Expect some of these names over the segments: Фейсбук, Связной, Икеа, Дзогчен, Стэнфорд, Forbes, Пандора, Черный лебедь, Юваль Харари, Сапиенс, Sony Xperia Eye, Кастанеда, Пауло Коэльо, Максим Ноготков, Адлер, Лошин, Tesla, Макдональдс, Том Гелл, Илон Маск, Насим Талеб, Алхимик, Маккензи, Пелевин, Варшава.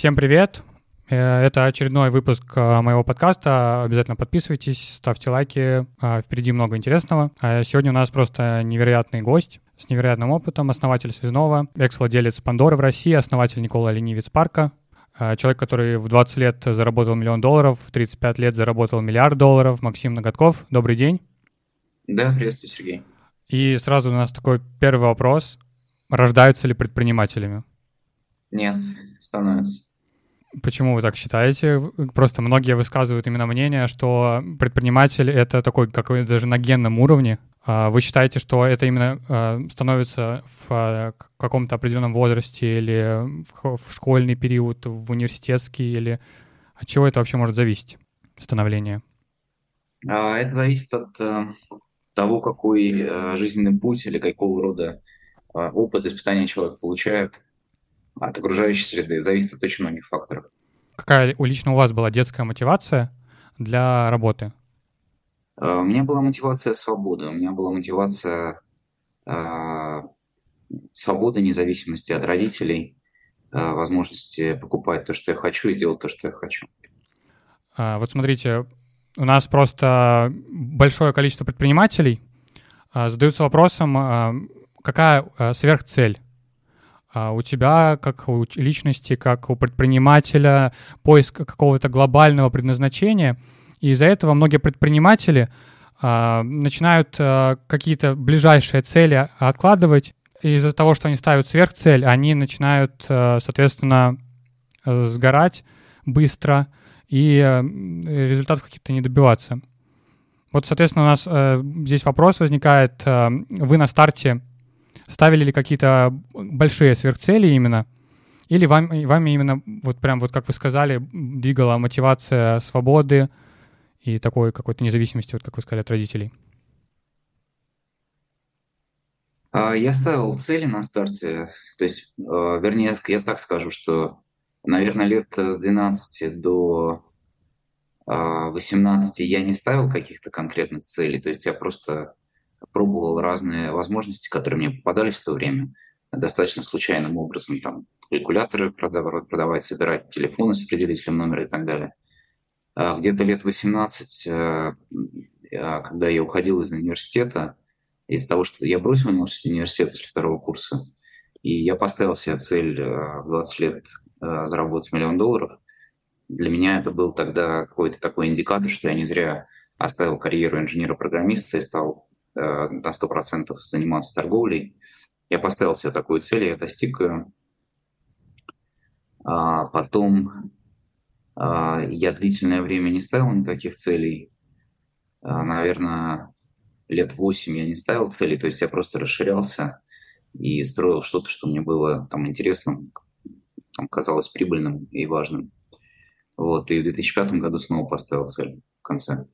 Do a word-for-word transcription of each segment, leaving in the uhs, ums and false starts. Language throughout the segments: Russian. Всем привет! Это очередной выпуск моего подкаста. Обязательно подписывайтесь, ставьте лайки. Впереди много интересного. Сегодня у нас просто невероятный гость с невероятным опытом, основатель Связного, экс-владелец Пандоры в России, основатель Никола Ленивец-Парка, человек, который в двадцать лет заработал миллион долларов, в тридцать пять лет заработал миллиард долларов, Максим Ноготков. Добрый день. Да, приветствую, Сергей. И сразу у нас такой первый вопрос. Рождаются ли предпринимателями? Нет, становятся. Почему вы так считаете? Просто многие высказывают именно мнение, что предприниматель — это такой, какой даже на генном уровне. Вы считаете, что это именно становится в каком-то определенном возрасте или в школьный период, в университетский, или от чего это вообще может зависеть, становление? Это зависит от того, какой жизненный путь или какого рода опыт, испытания человек получает от окружающей среды. Зависит от очень многих факторов. Какая лично у вас была детская мотивация для работы? У меня была мотивация свободы. У меня была мотивация э, свободы, независимости от родителей, э, возможности покупать то, что я хочу, и делать то, что я хочу. А, вот смотрите, у нас просто большое количество предпринимателей а, задаются вопросом, а, какая а, сверхцель? А у тебя, как у личности, как у предпринимателя, поиск какого-то глобального предназначения, и из-за этого многие предприниматели а, начинают а, какие-то ближайшие цели откладывать, и из-за того, что они ставят сверхцель, они начинают, а, соответственно, сгорать быстро и а, результатов каких-то не добиваться. Вот, соответственно, у нас а, здесь вопрос возникает, а, вы на старте ставили ли какие-то большие сверхцели именно? Или вам, вами именно, вот прям вот как вы сказали, двигала мотивация свободы и такой какой-то независимости, вот как вы сказали, от родителей? Я ставил цели на старте. То есть, вернее, я так скажу, что, наверное, лет двенадцати до восемнадцати я не ставил каких-то конкретных целей. То есть я просто пробовал разные возможности, которые мне попадались в то время, достаточно случайным образом, там, калькуляторы продавать, продавать, собирать телефоны с определителем номера и так далее. Где-то лет восемнадцать, когда я уходил из университета, из-за того, что я бросил университет после второго курса, и я поставил себе цель в двадцать лет заработать миллион долларов, для меня это был тогда какой-то такой индикатор, что я не зря оставил карьеру инженера-программиста и стал на сто процентов заниматься торговлей. Я поставил себе такую цель, я достиг ее. А потом а, я длительное время не ставил никаких целей. А, наверное, лет восемь я не ставил целей, то есть я просто расширялся и строил что-то, что мне было там интересным, там, казалось прибыльным и важным. Вот. И в две тысячи пятом году снова поставил цель в конце.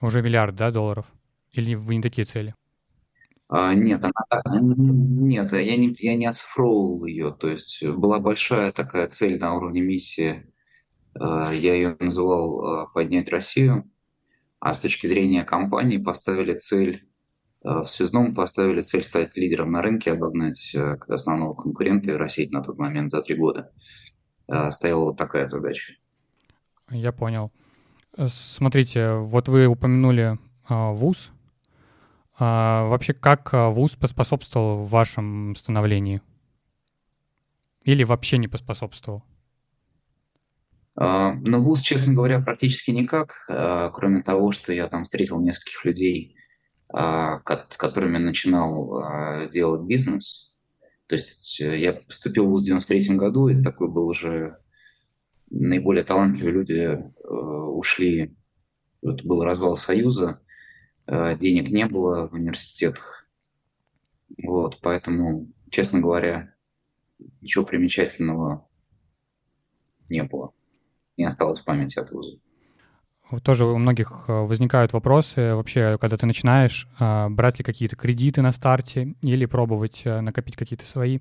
Уже миллиард, да, долларов? Или вы не такие цели? А, нет, она, нет, я не, я не оцифровывал ее. То есть была большая такая цель на уровне миссии. Я ее называл «Поднять Россию». А с точки зрения компании поставили цель, в Связном поставили цель стать лидером на рынке, обогнать основного конкурента и рассеять на тот момент за три года. Стояла вот такая задача. Я понял. Смотрите, вот вы упомянули а, вуз. А, вообще, как вуз поспособствовал в вашем становлении? Или вообще не поспособствовал? А, ну, вуз, честно говоря, практически никак. А, кроме того, что я там встретил нескольких людей, а, с которыми начинал а, делать бизнес. То есть я поступил в вуз в девяносто третьем году, и такой был уже... Наиболее талантливые люди э, ушли, вот был развал Союза, э, денег не было в университетах. Вот, поэтому, честно говоря, ничего примечательного не было. Не осталось в памяти от вуза. Тоже у многих возникают вопросы вообще, когда ты начинаешь, э, брать ли какие-то кредиты на старте или пробовать э, накопить какие-то свои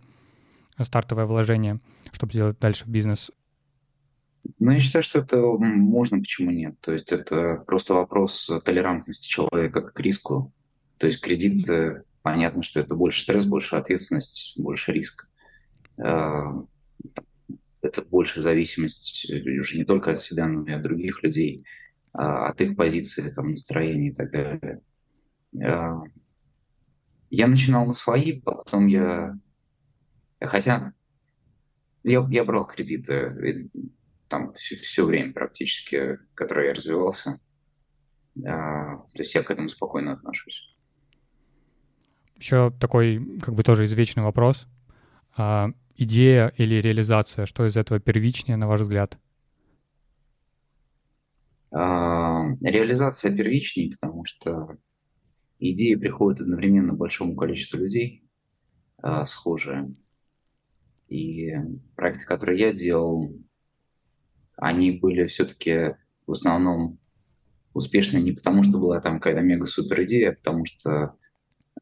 стартовые вложения, чтобы сделать дальше бизнес. Ну, я считаю, что это можно, почему нет. То есть это просто вопрос толерантности человека к риску. То есть кредит, понятно, что это больше стресс, больше ответственность, больше риск. это большая зависимость уже не только от себя, но и от других людей, от их позиции, там, настроения и так далее. Я начинал на свои, потом я... Хотя я, я брал кредиты там все, все время практически, которое я развивался. То есть я к этому спокойно отношусь. Еще такой, как бы тоже извечный вопрос. А, идея или реализация, что из этого первичнее, на ваш взгляд? А, реализация первичнее, потому что идеи приходят одновременно большому количеству людей, а, схожие. И проекты, которые я делал, они были все-таки в основном успешны не потому, что была там какая-то мега-супер идея, а потому что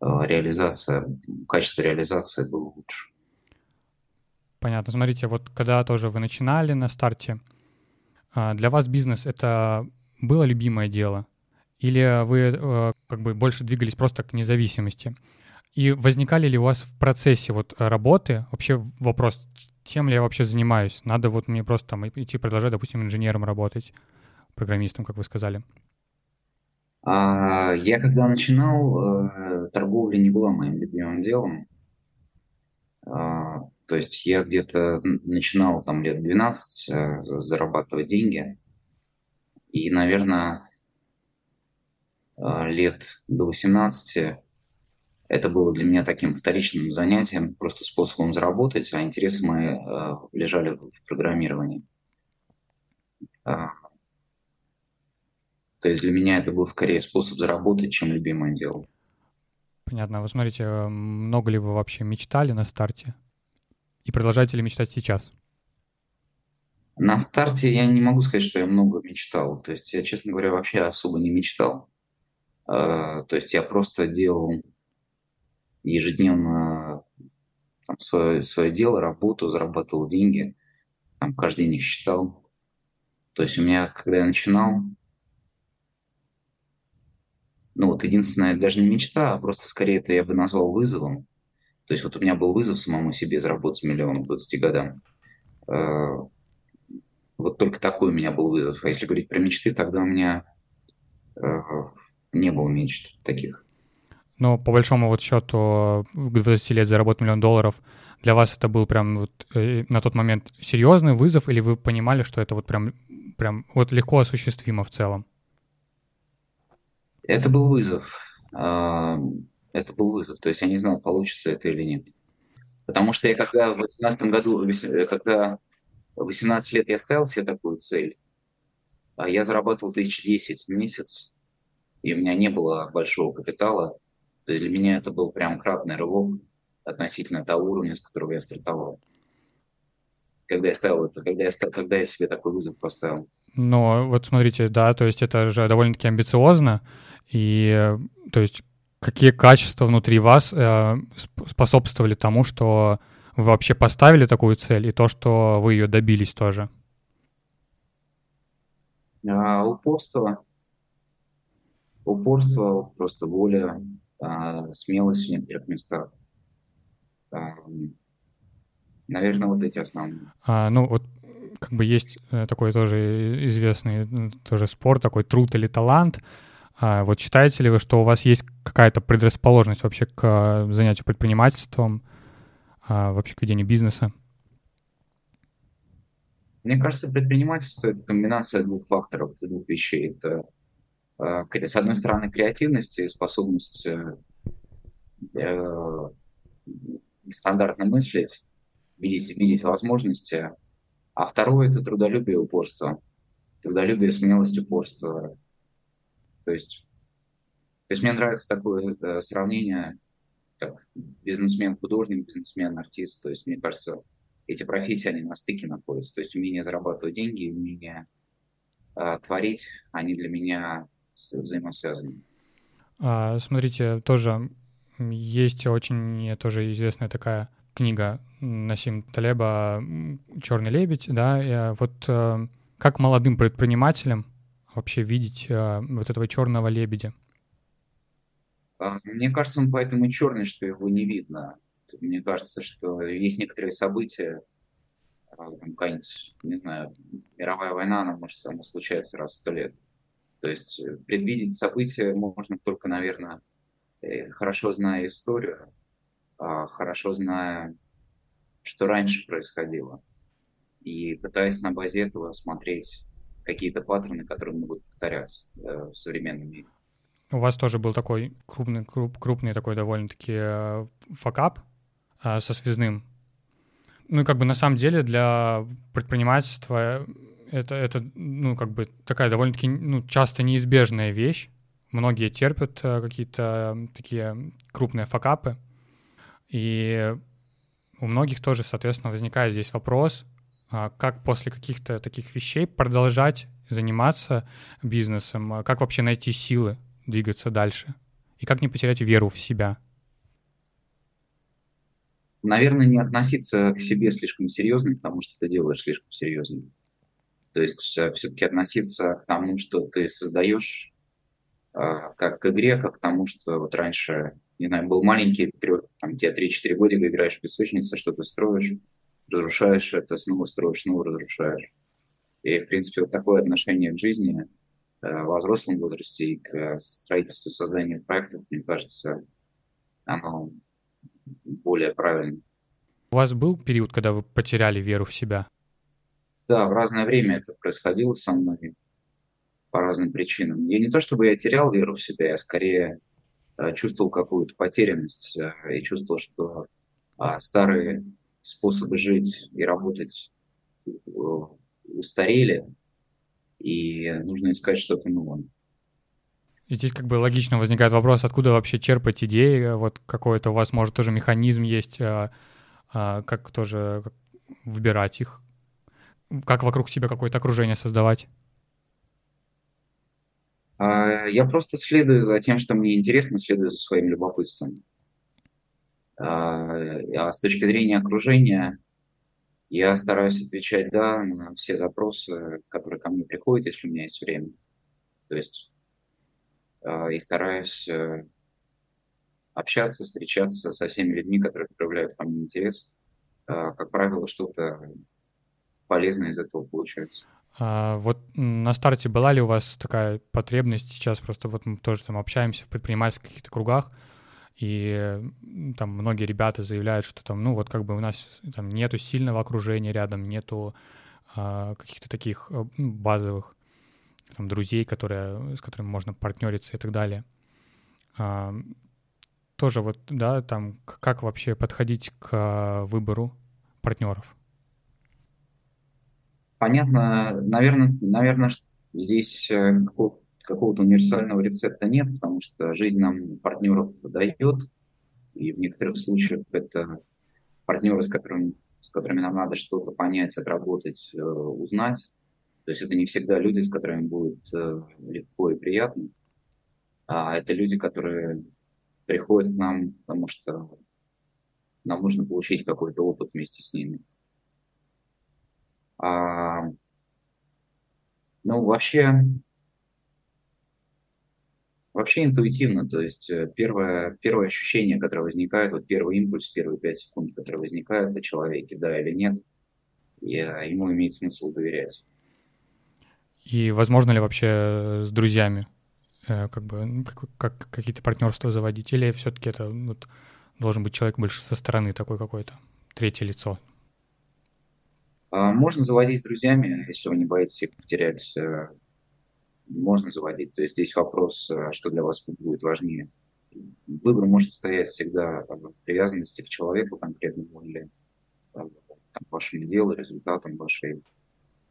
реализация, качество реализации было лучше. Понятно. Смотрите, вот когда тоже вы начинали на старте, для вас бизнес — это было любимое дело? Или вы как бы больше двигались просто к независимости? И возникали ли у вас в процессе вот работы вообще вопрос, чем ли я вообще занимаюсь? Надо вот мне просто там идти продолжать, допустим, инженером работать, программистом, как вы сказали. Я когда начинал, торговля не была моим любимым делом. То есть я где-то начинал там лет двенадцать зарабатывать деньги. И, наверное, лет до восемнадцати это было для меня таким вторичным занятием, просто способом заработать, а интересы мои лежали в программировании. То есть для меня это был скорее способ заработать, чем любимое дело. Понятно. Вы смотрите, много ли вы вообще мечтали на старте? И продолжаете ли мечтать сейчас? На старте я не могу сказать, что я много мечтал. То есть я, честно говоря, вообще особо не мечтал. То есть я просто делал ежедневно там, свое, свое дело, работу, зарабатывал деньги. Там, каждый день их считал. То есть у меня, когда я начинал, ну вот единственное, даже не мечта, а просто скорее это я бы назвал вызовом. То есть вот у меня был вызов самому себе заработать миллион к двадцати годам. Вот только такой у меня был вызов. А если говорить про мечты, тогда у меня не было мечт таких. Но по большому вот счету в двадцать лет заработать миллион долларов, для вас это был прям вот на тот момент серьезный вызов, или вы понимали, что это вот прям, прям вот легко осуществимо в целом? Это был вызов. Это был вызов. То есть я не знал, получится это или нет. Потому что я когда в восемнадцатом году, когда в восемнадцать лет я ставил себе такую цель, я зарабатывал тысячу десять в месяц, и у меня не было большого капитала. То есть для меня это был прям кратный рывок относительно того уровня, с которого я стартовал. Когда я ставил это, когда я, когда я себе такой вызов поставил. Но вот смотрите, да, то есть это же довольно-таки амбициозно. И то есть какие качества внутри вас э, способствовали тому, что вы вообще поставили такую цель, и то, что вы ее добились тоже? А, упорство. Упорство, просто воля, а, смелость в некоторых местах. А, наверное, вот эти основные. А, ну вот как бы есть такой тоже известный тоже спор, такой труд или талант. Вот считаете ли вы, что у вас есть какая-то предрасположенность вообще к занятию предпринимательством, вообще к ведению бизнеса? Мне кажется, предпринимательство — это комбинация двух факторов, двух вещей. Это, с одной стороны, креативность и способность стандартно мыслить, видеть, видеть возможности. А второе — это трудолюбие и упорство. Трудолюбие, смелость, упорство. То есть, то есть мне нравится такое да, сравнение, как бизнесмен-художник, бизнесмен-артист. То есть мне кажется, эти профессии, они на стыке находятся. То есть умение зарабатывать деньги, умение а, творить, они для меня взаимосвязаны. А, смотрите, тоже есть очень тоже известная такая... книга Насим Талеба «Черный лебедь», да, и вот э, как молодым предпринимателям вообще видеть э, вот этого черного лебедя? Мне кажется, он поэтому и черный, что его не видно. Мне кажется, что есть некоторые события, сразу там какая-нибудь, не знаю, мировая война, она может она случается раз в сто лет. То есть предвидеть события можно только, наверное, хорошо зная историю, хорошо зная, что раньше происходило, и пытаясь на базе этого смотреть какие-то паттерны, которые могут повторяться в современном мире. У вас тоже был такой крупный, круп, крупный такой довольно-таки факап со связным. Ну, как бы на самом деле для предпринимательства это, это ну, как бы такая довольно-таки ну, часто неизбежная вещь. Многие терпят какие-то такие крупные факапы. И у многих тоже, соответственно, возникает здесь вопрос, как после каких-то таких вещей продолжать заниматься бизнесом, как вообще найти силы двигаться дальше и как не потерять веру в себя. Наверное, не относиться к себе слишком серьезно, потому что ты делаешь слишком серьезно. То есть все-таки относиться к тому, что ты создаешь, как к игре, как к тому, что вот раньше, не знаю, был маленький, там, тебе три-четыре годика играешь в песочнице, что ты строишь, разрушаешь это, снова строишь, снова разрушаешь. И, в принципе, вот такое отношение к жизни во взрослом возрасте и к строительству, созданию проектов, мне кажется, оно более правильно. У вас был период, когда вы потеряли веру в себя? Да, в разное время это происходило со мной по разным причинам. Я не то чтобы я терял веру в себя, я скорее чувствовал какую-то потерянность и чувствовал, что старые способы жить и работать устарели, и нужно искать что-то новое. И здесь как бы логично возникает вопрос, откуда вообще черпать идеи, вот какой-то у вас, может, тоже механизм есть, как тоже выбирать их, как вокруг себя какое-то окружение создавать? Я просто следую за тем, что мне интересно, следую за своим любопытством. А с точки зрения окружения я стараюсь отвечать «да» на все запросы, которые ко мне приходят, если у меня есть время. То есть и стараюсь общаться, встречаться со всеми людьми, которые проявляют ко мне интерес. Как правило, что-то полезное из этого получается. А вот на старте была ли у вас такая потребность? Сейчас просто вот мы тоже там общаемся в предпринимательских каких-то кругах, и там многие ребята заявляют, что там, ну вот как бы у нас там нету сильного окружения рядом, нету а, каких-то таких базовых там друзей, которые, с которыми можно партнериться и так далее. А, тоже вот, да, там как вообще подходить к выбору партнеров? Понятно, наверное, наверное, здесь какого-то универсального рецепта нет, потому что жизнь нам партнеров дает, и в некоторых случаях это партнеры, с которыми, с которыми нам надо что-то понять, отработать, узнать. То есть это не всегда люди, с которыми будет легко и приятно, а это люди, которые приходят к нам, потому что нам нужно получить какой-то опыт вместе с ними. А, ну, вообще, вообще интуитивно, то есть первое, первое ощущение, которое возникает, вот первый импульс, первые пять секунд, которые возникают о человеке, да или нет, я, ему имеет смысл доверять. И возможно ли вообще с друзьями как бы, как, как, какие-то партнерства заводить, или все-таки это вот, должен быть человек больше со стороны такой какой-то, третье лицо? Можно заводить с друзьями, если вы не боитесь их потерять, можно заводить. То есть здесь вопрос, что для вас будет важнее. Выбор может стоять всегда в привязанности к человеку конкретному или там, вашему делу, результатам вашей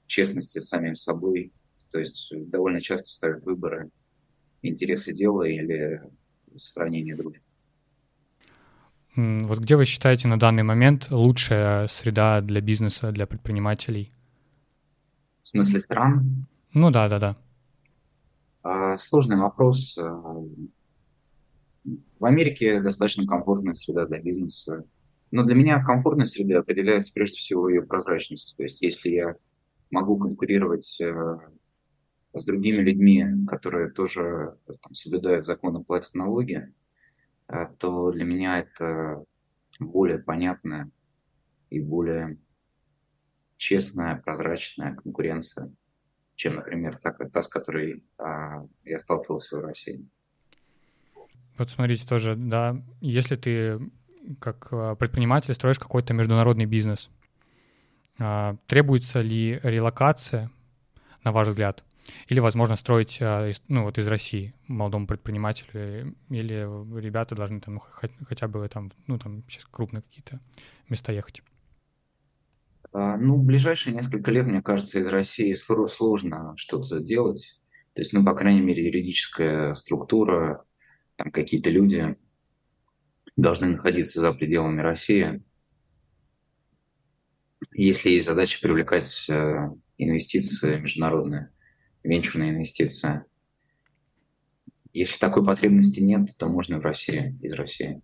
честности с самим собой. То есть довольно часто встают выборы, интересы дела или сохранение дружбы. Вот где вы считаете на данный момент лучшая среда для бизнеса, для предпринимателей? В смысле стран? Ну да, да, да. А, сложный вопрос. В Америке достаточно комфортная среда для бизнеса. Но для меня комфортная среда определяется прежде всего ее прозрачностью. То есть если я могу конкурировать с другими людьми, которые тоже там, соблюдают законы, платят налоги, то для меня это более понятная и более честная, прозрачная конкуренция, чем, например, та, та с которой а, я сталкивался в России. Вот смотрите тоже, да, если ты как предприниматель строишь какой-то международный бизнес, требуется ли релокация, на ваш взгляд, или, возможно, строить ну, вот из России молодому предпринимателю, или ребята должны там, ну, хотя бы там, ну, там сейчас крупные какие-то места ехать? Ну, в ближайшие несколько лет, мне кажется, из России сложно что-то делать. То есть, ну, по крайней мере, юридическая структура, там какие-то люди должны находиться за пределами России. Если есть задача привлекать инвестиции международные, венчурные инвестиции. Если такой потребности нет, то можно в России, из России.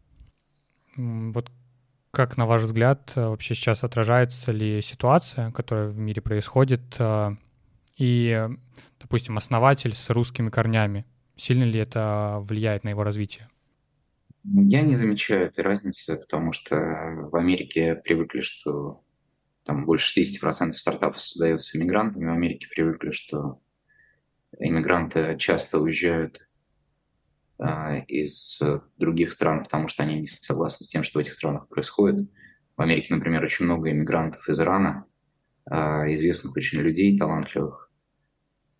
Вот как, на ваш взгляд, вообще сейчас отражается ли ситуация, которая в мире происходит, и, допустим, основатель с русскими корнями, сильно ли это влияет на его развитие? Я не замечаю этой разницы, потому что в Америке привыкли, что там больше шестьдесят процентов стартапов создается иммигрантами. В Америке привыкли, что иммигранты часто уезжают э, из других стран, потому что они не согласны с тем, что в этих странах происходит. В Америке, например, очень много иммигрантов из Ирана, э, известных очень людей, талантливых.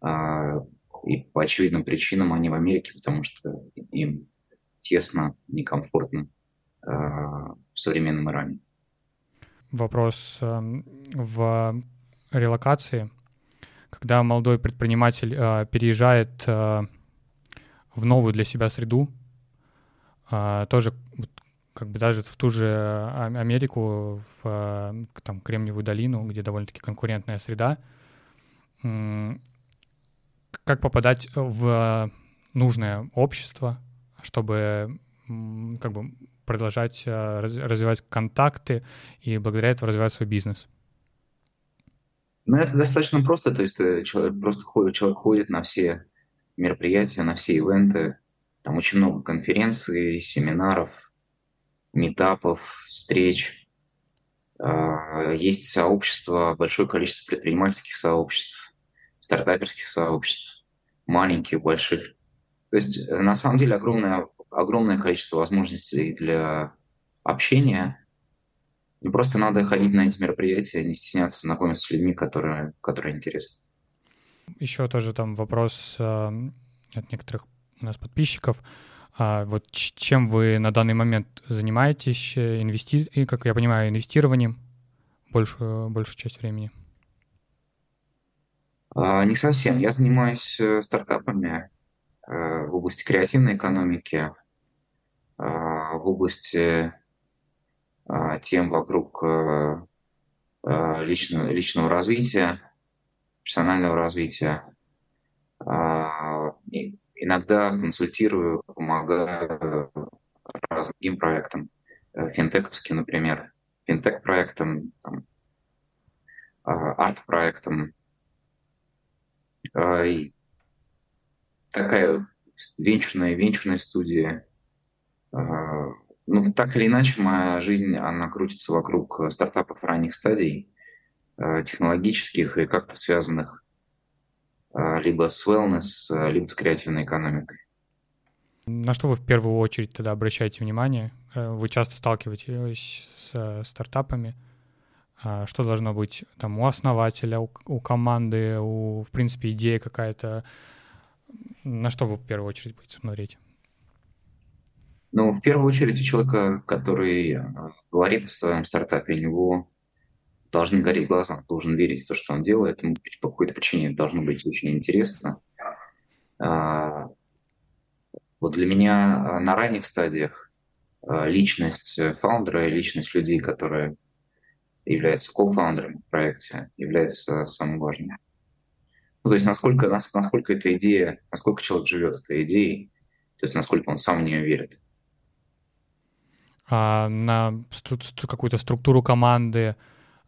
Э, и по очевидным причинам они в Америке, потому что им тесно, некомфортно э, в современном Иране. Вопрос э, в релокации. Когда молодой предприниматель э, переезжает э, в новую для себя среду, э, тоже как бы даже в ту же Америку, в э, там, Кремниевую долину, где довольно-таки конкурентная среда, э, как попадать в нужное общество, чтобы как бы продолжать развивать контакты и благодаря этому развивать свой бизнес? Ну, это достаточно просто, то есть человек просто ходит, человек ходит на все мероприятия, на все ивенты, там очень много конференций, семинаров, митапов, встреч. Есть сообщество, большое количество предпринимательских сообществ, стартаперских сообществ, маленьких, больших. То есть, на самом деле, огромное, огромное количество возможностей для общения. И просто надо ходить на эти мероприятия, не стесняться знакомиться с людьми, которые, которые интересны. Еще тоже там вопрос от некоторых у нас подписчиков. Вот чем вы на данный момент занимаетесь? Инвести... Как я понимаю, инвестированием большую, большую часть времени? Не совсем. Я занимаюсь стартапами в области креативной экономики, в области тем вокруг личного, личного развития, персонального развития. Иногда консультирую, помогаю разным проектам, финтековским, например, финтек-проектам, там, арт-проектам. Такая венчурная, венчурная студия. Ну, так или иначе, моя жизнь, она крутится вокруг стартапов ранних стадий, технологических и как-то связанных либо с wellness, либо с креативной экономикой. На что вы в первую очередь тогда обращаете внимание? Вы часто сталкиваетесь с стартапами. Что должно быть там у основателя, у команды, у, в принципе, идея какая-то? На что вы в первую очередь будете смотреть? Ну, в первую очередь у человека, который говорит о своем стартапе, у него должны гореть глаза, он должен верить в то, что он делает, ему по какой-то причине должно быть очень интересно. Вот для меня на ранних стадиях личность фаундера и личность людей, которые являются кофаундерами в проекте, является самым важным. Ну, то есть насколько, насколько эта идея, насколько человек живет этой идеей, то есть насколько он сам в нее верит. А на сту- какую-то структуру команды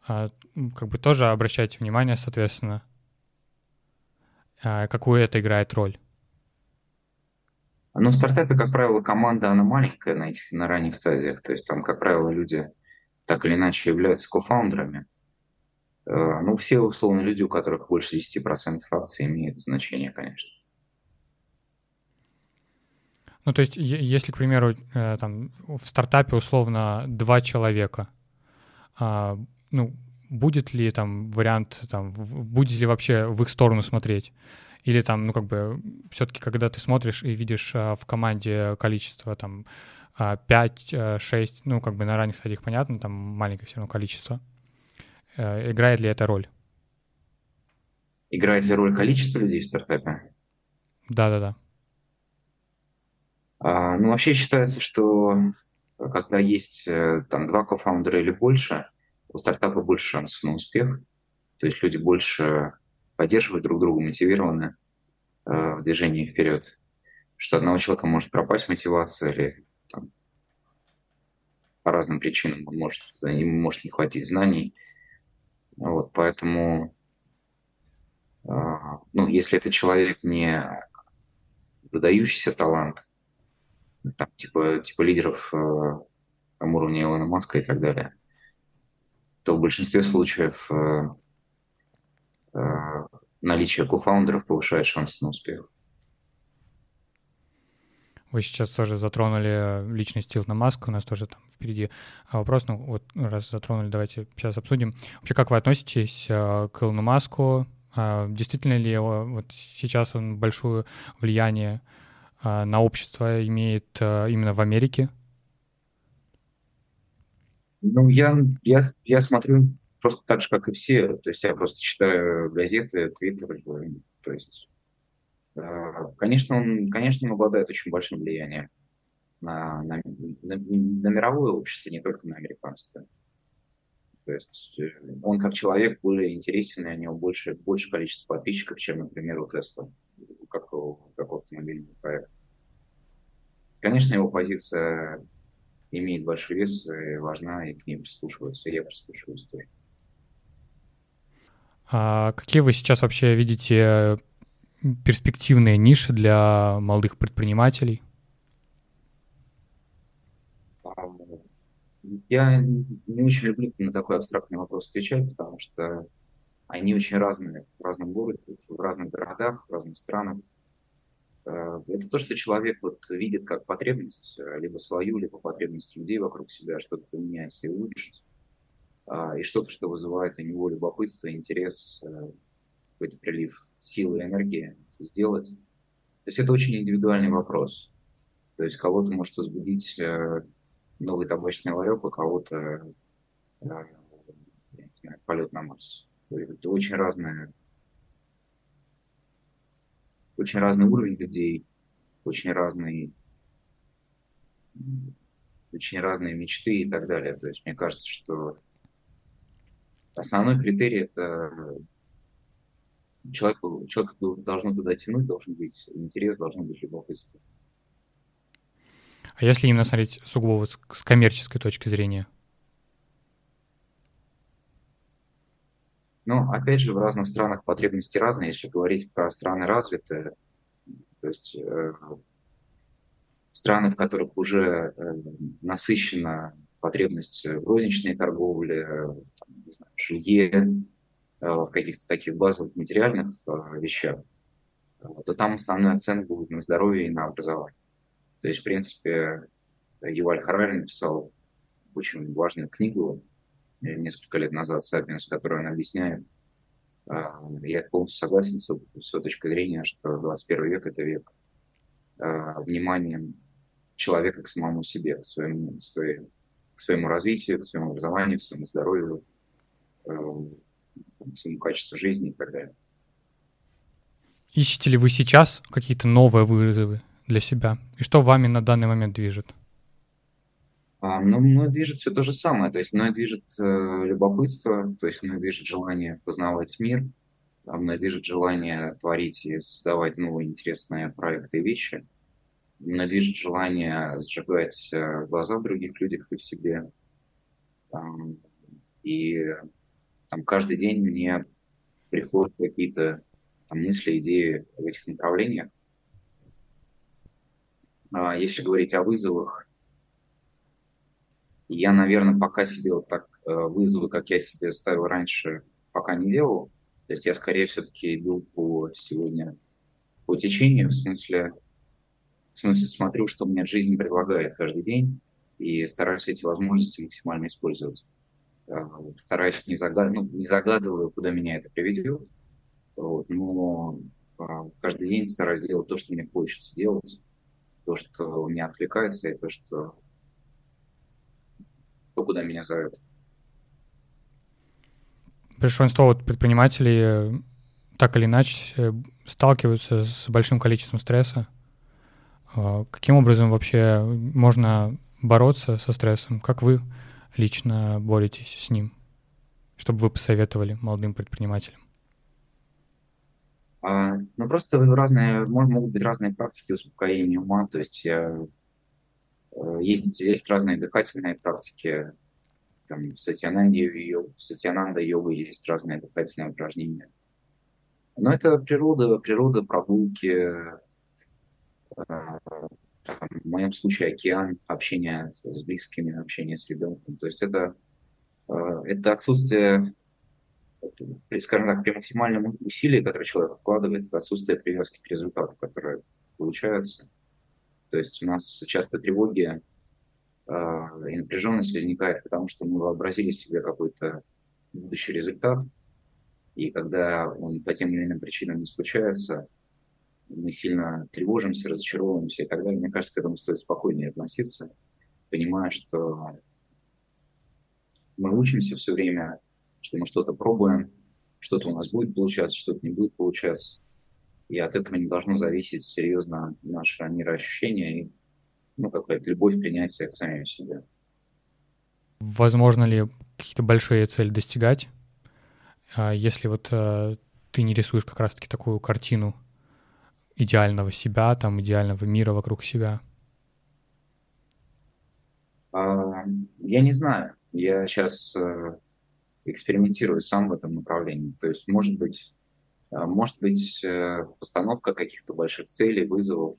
а, как бы тоже обращайте внимание, соответственно, а какую это играет роль? Ну, в стартапе, как правило, команда, она маленькая на этих, на ранних стадиях, то есть там, как правило, люди так или иначе являются кофаундерами. Ну, все, условно, люди, у которых больше десять процентов акций, имеют значение, конечно. Ну, то есть, если, к примеру, там, в стартапе, условно, два человека, ну, будет ли там вариант, там, будет ли вообще в их сторону смотреть? Или там, ну, как бы, все-таки, когда ты смотришь и видишь в команде количество, там, пять-шесть, ну, как бы на ранних стадиях, понятно, там маленькое все равно количество. Играет ли это роль? Играет ли роль количество людей в стартапе? Да-да-да. А, ну, вообще считается, что когда есть там два кофаундера или больше, у стартапа больше шансов на успех. То есть люди больше поддерживают друг друга, мотивированы э, в движении вперед. Что одного человека может пропасть мотивация или там, по разным причинам он может, ему может не хватить знаний. Вот, поэтому, э, ну, если этот человек не выдающийся талант, там, типа, типа лидеров э, там, уровня Илона Маска и так далее, то в большинстве случаев э, э, наличие кофаундеров повышает шансы на успех. Вы сейчас тоже затронули личность Илона Маска, у нас тоже там впереди вопрос, ну вот раз затронули, давайте сейчас обсудим. Вообще, как вы относитесь э, к Илону Маску? Э, действительно ли его, вот сейчас он большое влияние э, на общество имеет э, именно в Америке? Ну, я, я, я смотрю просто так же, как и все. То есть я просто читаю газеты, твиттер. То есть, конечно, он, конечно, он обладает очень большим влиянием на, на, на, на мировое общество, не только на американское. То есть он как человек более интересен, и у него больше, больше количество подписчиков, чем, например, у Tesla, как у, как у автомобильного проекта. Конечно, его позиция имеет большой вес, и важна, и к ним прислушиваются, и я прислушиваюсь. А какие вы сейчас вообще видите перспективные ниши для молодых предпринимателей? Я не очень люблю на такой абстрактный вопрос отвечать, потому что они очень разные в разном городе, в разных городах, в разных странах. Это то, что человек вот видит как потребность, либо свою, либо потребность людей вокруг себя, что-то поменять и улучшить, и что-то, что вызывает у него любопытство, интерес, какой-то прилив силы и энергии сделать. То есть это очень индивидуальный вопрос. То есть кого-то может возбудить новый табачный ларек, а кого-то, я не знаю, полет на Марс. Это очень разные... Очень разный уровень людей, очень разные, очень разные мечты и так далее. То есть мне кажется, что основной критерий – это человек, человек должен туда тянуть, должен быть интерес, должно быть любопытство. А если именно смотреть сугубо с коммерческой точки зрения? Ну, опять же, в разных странах потребности разные. Если говорить про страны развитые, то есть э, страны, в которых уже э, насыщена потребность в розничной торговле, там, не знаю, в жилье, э, в каких-то таких базовых материальных э, вещах, э, то там основной акцент будет на здоровье и на образование. То есть, в принципе, Юваль Харари написал очень важную книгу несколько лет назад, «Сапиенс», которую он объясняет. Я полностью согласен с, с точки зрения, что двадцать первый век – это век внимания человека к самому себе, к своему, своему, к своему развитию, к своему образованию, к своему здоровью, к своему качеству жизни и так далее. Ищете ли вы сейчас какие-то новые вызовы для себя? И что вами на данный момент движет? А, ну, мной движет все то же самое, то есть мной движет э, любопытство, то есть мной движет желание познавать мир, а мной движет желание творить и создавать новые интересные проекты и вещи, мной движет желание зажигать э, глаза в других людях и в себе. Там, и там, каждый день мне приходят какие-то там, мысли, идеи в этих направлениях. А, если говорить о вызовах, я, наверное, пока себе вот так вызовы, как я себе ставил раньше, пока не делал. То есть я скорее все-таки иду по сегодня по течению, в смысле, в смысле смотрю, что мне жизнь предлагает каждый день, и стараюсь эти возможности максимально использовать. Стараюсь не, загад... ну, не загадываю, куда меня это приведет, вот, но каждый день стараюсь делать то, что мне хочется делать, то, что мне откликается, и то, что... то, куда меня зовет. Большинство вот предпринимателей так или иначе сталкиваются с большим количеством стресса. Каким образом вообще можно бороться со стрессом? Как вы лично боретесь с ним? Что бы вы посоветовали молодым предпринимателям? А, ну, просто разные, могут быть разные практики успокоения ума. То есть есть, есть разные дыхательные практики. Там, в Сатьянанда йога есть разные дыхательные упражнения. Но это природа, природа, прогулки. Там, в моем случае океан, общение с близкими, общение с ребенком. То есть это, это отсутствие, это, скажем так, при максимальном усилии, которое человек вкладывает, это отсутствие привязки к результату, которые получаются. То есть у нас часто тревоги и напряженность возникает, потому что мы вообразили себе какой-то будущий результат, и когда он по тем или иным причинам не случается, мы сильно тревожимся, разочаровываемся и так далее. Мне кажется, к этому стоит спокойнее относиться, понимая, что мы учимся все время, что мы что-то пробуем, что-то у нас будет получаться, что-то не будет получаться. И от этого не должно зависеть серьезно наше мироощущение и, ну, какая-то любовь, принятие к самим себе. Возможно ли какие-то большие цели достигать, если вот ты не рисуешь как раз-таки такую картину идеального себя, там, идеального мира вокруг себя? Я не знаю. Я сейчас экспериментирую сам в этом направлении. То есть, может быть, может быть, постановка каких-то больших целей, вызовов,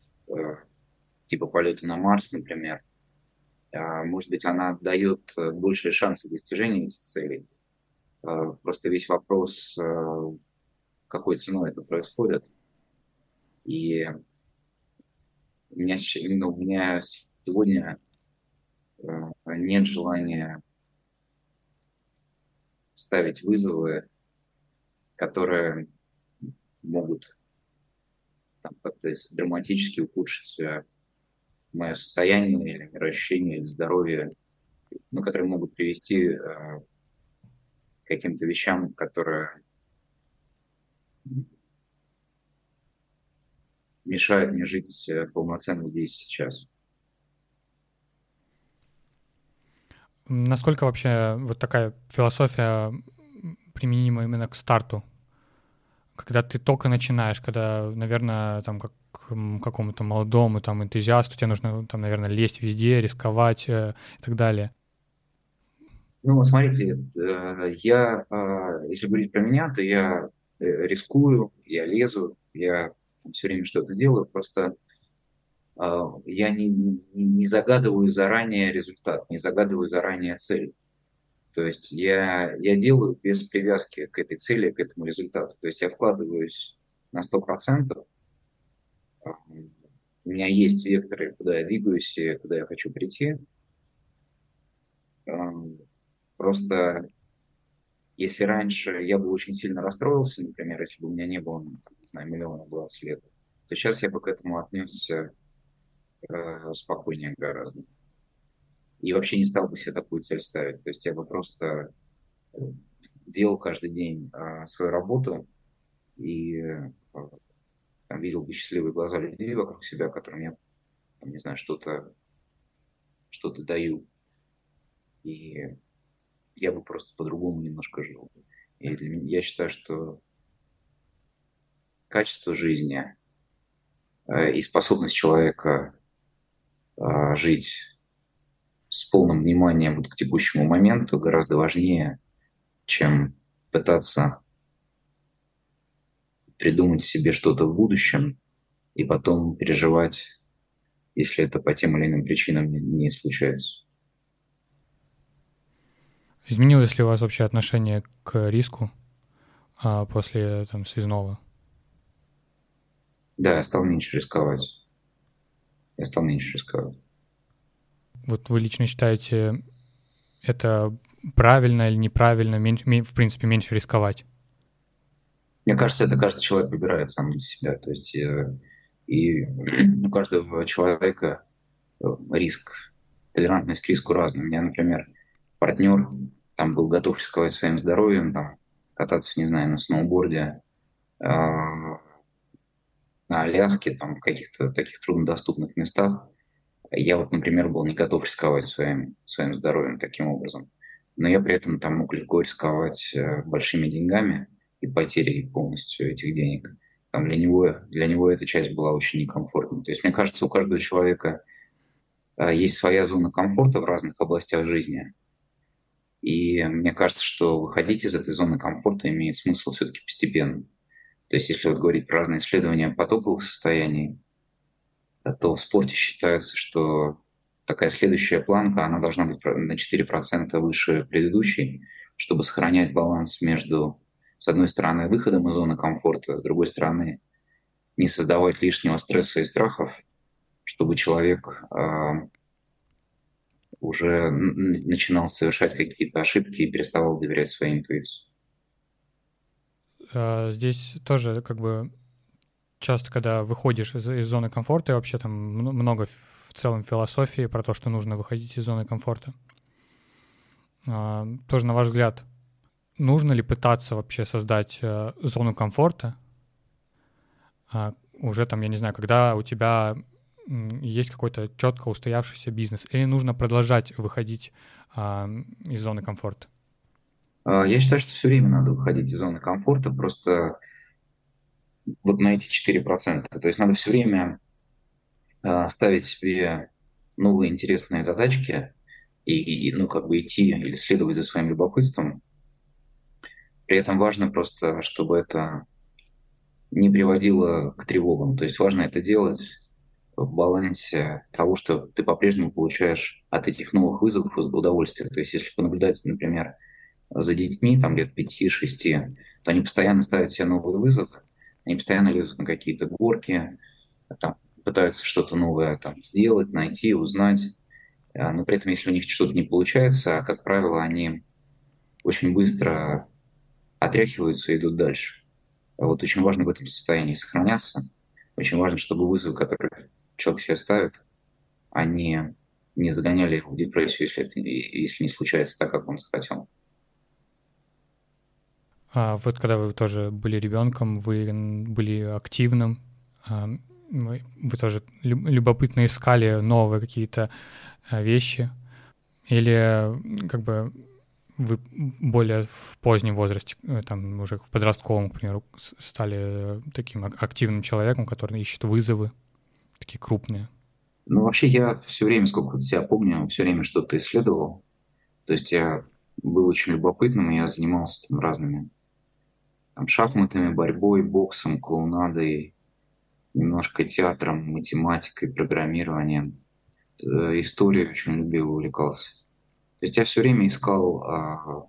типа полета на Марс, например, может быть, она дает большие шансы достижения этих целей. Просто весь вопрос, какой ценой это происходит. И у меня, ну, у меня сегодня нет желания ставить вызовы, которые могут там, как-то драматически ухудшить мое состояние или мироощущение, или здоровье, ну, которые могут привести к каким-то вещам, которые мешают мне жить полноценно здесь и сейчас. Насколько вообще вот такая философия применима именно к старту? Когда ты только начинаешь, когда, наверное, там как какому-то молодому там, энтузиасту тебе нужно, там, наверное, лезть везде, рисковать э, и так далее. Ну, смотрите, я, если говорить про меня, то я рискую, я лезу, я все время что-то делаю, просто э, я не, не, не загадываю заранее результат, не загадываю заранее цель. То есть я, я делаю без привязки к этой цели, к этому результату. То есть я вкладываюсь на сто процентов. У меня есть векторы, куда я двигаюсь и куда я хочу прийти. Э, просто если раньше я бы очень сильно расстроился, например, если бы у меня не было на миллион двадцать лет, то сейчас я бы к этому отнесся э, спокойнее гораздо. И вообще не стал бы себе такую цель ставить. То есть я бы просто делал каждый день э, свою работу и э, там, видел бы счастливые глаза людей вокруг себя, которым я, там, не знаю, что-то, что-то даю. И я бы просто по-другому немножко жил. И для меня, я считаю, что качество жизни э, и способность человека э, жить с полным вниманием вот к текущему моменту гораздо важнее, чем пытаться придумать себе что-то в будущем и потом переживать, если это по тем или иным причинам не, не случается. Изменилось ли у вас вообще отношение к риску? а после там Связного? Да, я стал меньше рисковать. Я стал меньше рисковать. Вот вы лично считаете, это правильно или неправильно, меньше, в принципе, меньше рисковать? Мне кажется, это каждый человек выбирает сам для себя. То есть и у каждого человека риск, толерантность к риску разная. У меня, например, партнер там был готов рисковать своим здоровьем, там, кататься, не знаю, на сноуборде, э, на Аляске, там, в каких-то таких труднодоступных местах. Я вот, например, был не готов рисковать своим, своим здоровьем таким образом. Но я при этом там мог легко рисковать большими деньгами и потерей полностью этих денег. Там для него, для него эта часть была очень некомфортной. То есть, мне кажется, у каждого человека есть своя зона комфорта в разных областях жизни. И мне кажется, что выходить из этой зоны комфорта имеет смысл все-таки постепенно. То есть, если вот говорить про разные исследования потоковых состояний, то в спорте считается, что такая следующая планка, она должна быть на четыре процента выше предыдущей, чтобы сохранять баланс между, с одной стороны, выходом из зоны комфорта, с другой стороны, не создавать лишнего стресса и страхов, чтобы человек э, уже начинал совершать какие-то ошибки и переставал доверять своей интуиции. Здесь тоже как бы часто, когда выходишь из, из зоны комфорта, и вообще там много в целом философии про то, что нужно выходить из зоны комфорта. А, тоже, на ваш взгляд, нужно ли пытаться вообще создать а, зону комфорта? А, уже там, я не знаю, когда у тебя есть какой-то четко устоявшийся бизнес, или нужно продолжать выходить а, из зоны комфорта? Я считаю, что все время надо выходить из зоны комфорта, просто вот на эти четыре процента. То есть надо все время ставить себе новые интересные задачки и, и ну, как бы идти или следовать за своим любопытством. При этом важно просто, чтобы это не приводило к тревогам. То есть важно это делать в балансе того, что ты по-прежнему получаешь от этих новых вызовов удовольствие. То есть если понаблюдать, например, за детьми, там лет пяти-шести, то они постоянно ставят себе новые вызовы, они постоянно лезут на какие-то горки, там, пытаются что-то новое там, сделать, найти, узнать. Но при этом, если у них что-то не получается, как правило, они очень быстро отряхиваются и идут дальше. Вот очень важно в этом состоянии сохраняться. Очень важно, чтобы вызовы, которые человек себе ставит, они не загоняли его в депрессию, если, это, если не случается так, как он захотел. А вот когда вы тоже были ребенком, вы были активным, вы тоже любопытно искали новые какие-то вещи, или как бы вы более в позднем возрасте, там уже в подростковом, к примеру, стали таким активным человеком, который ищет вызовы, такие крупные? Ну вообще я все время, сколько себя помню, все время что-то исследовал, то есть я был очень любопытным, я занимался там разными там шахматами, борьбой, боксом, клоунадой, немножко театром, математикой, программированием. Историей очень любил, увлекался. То есть я все время искал а,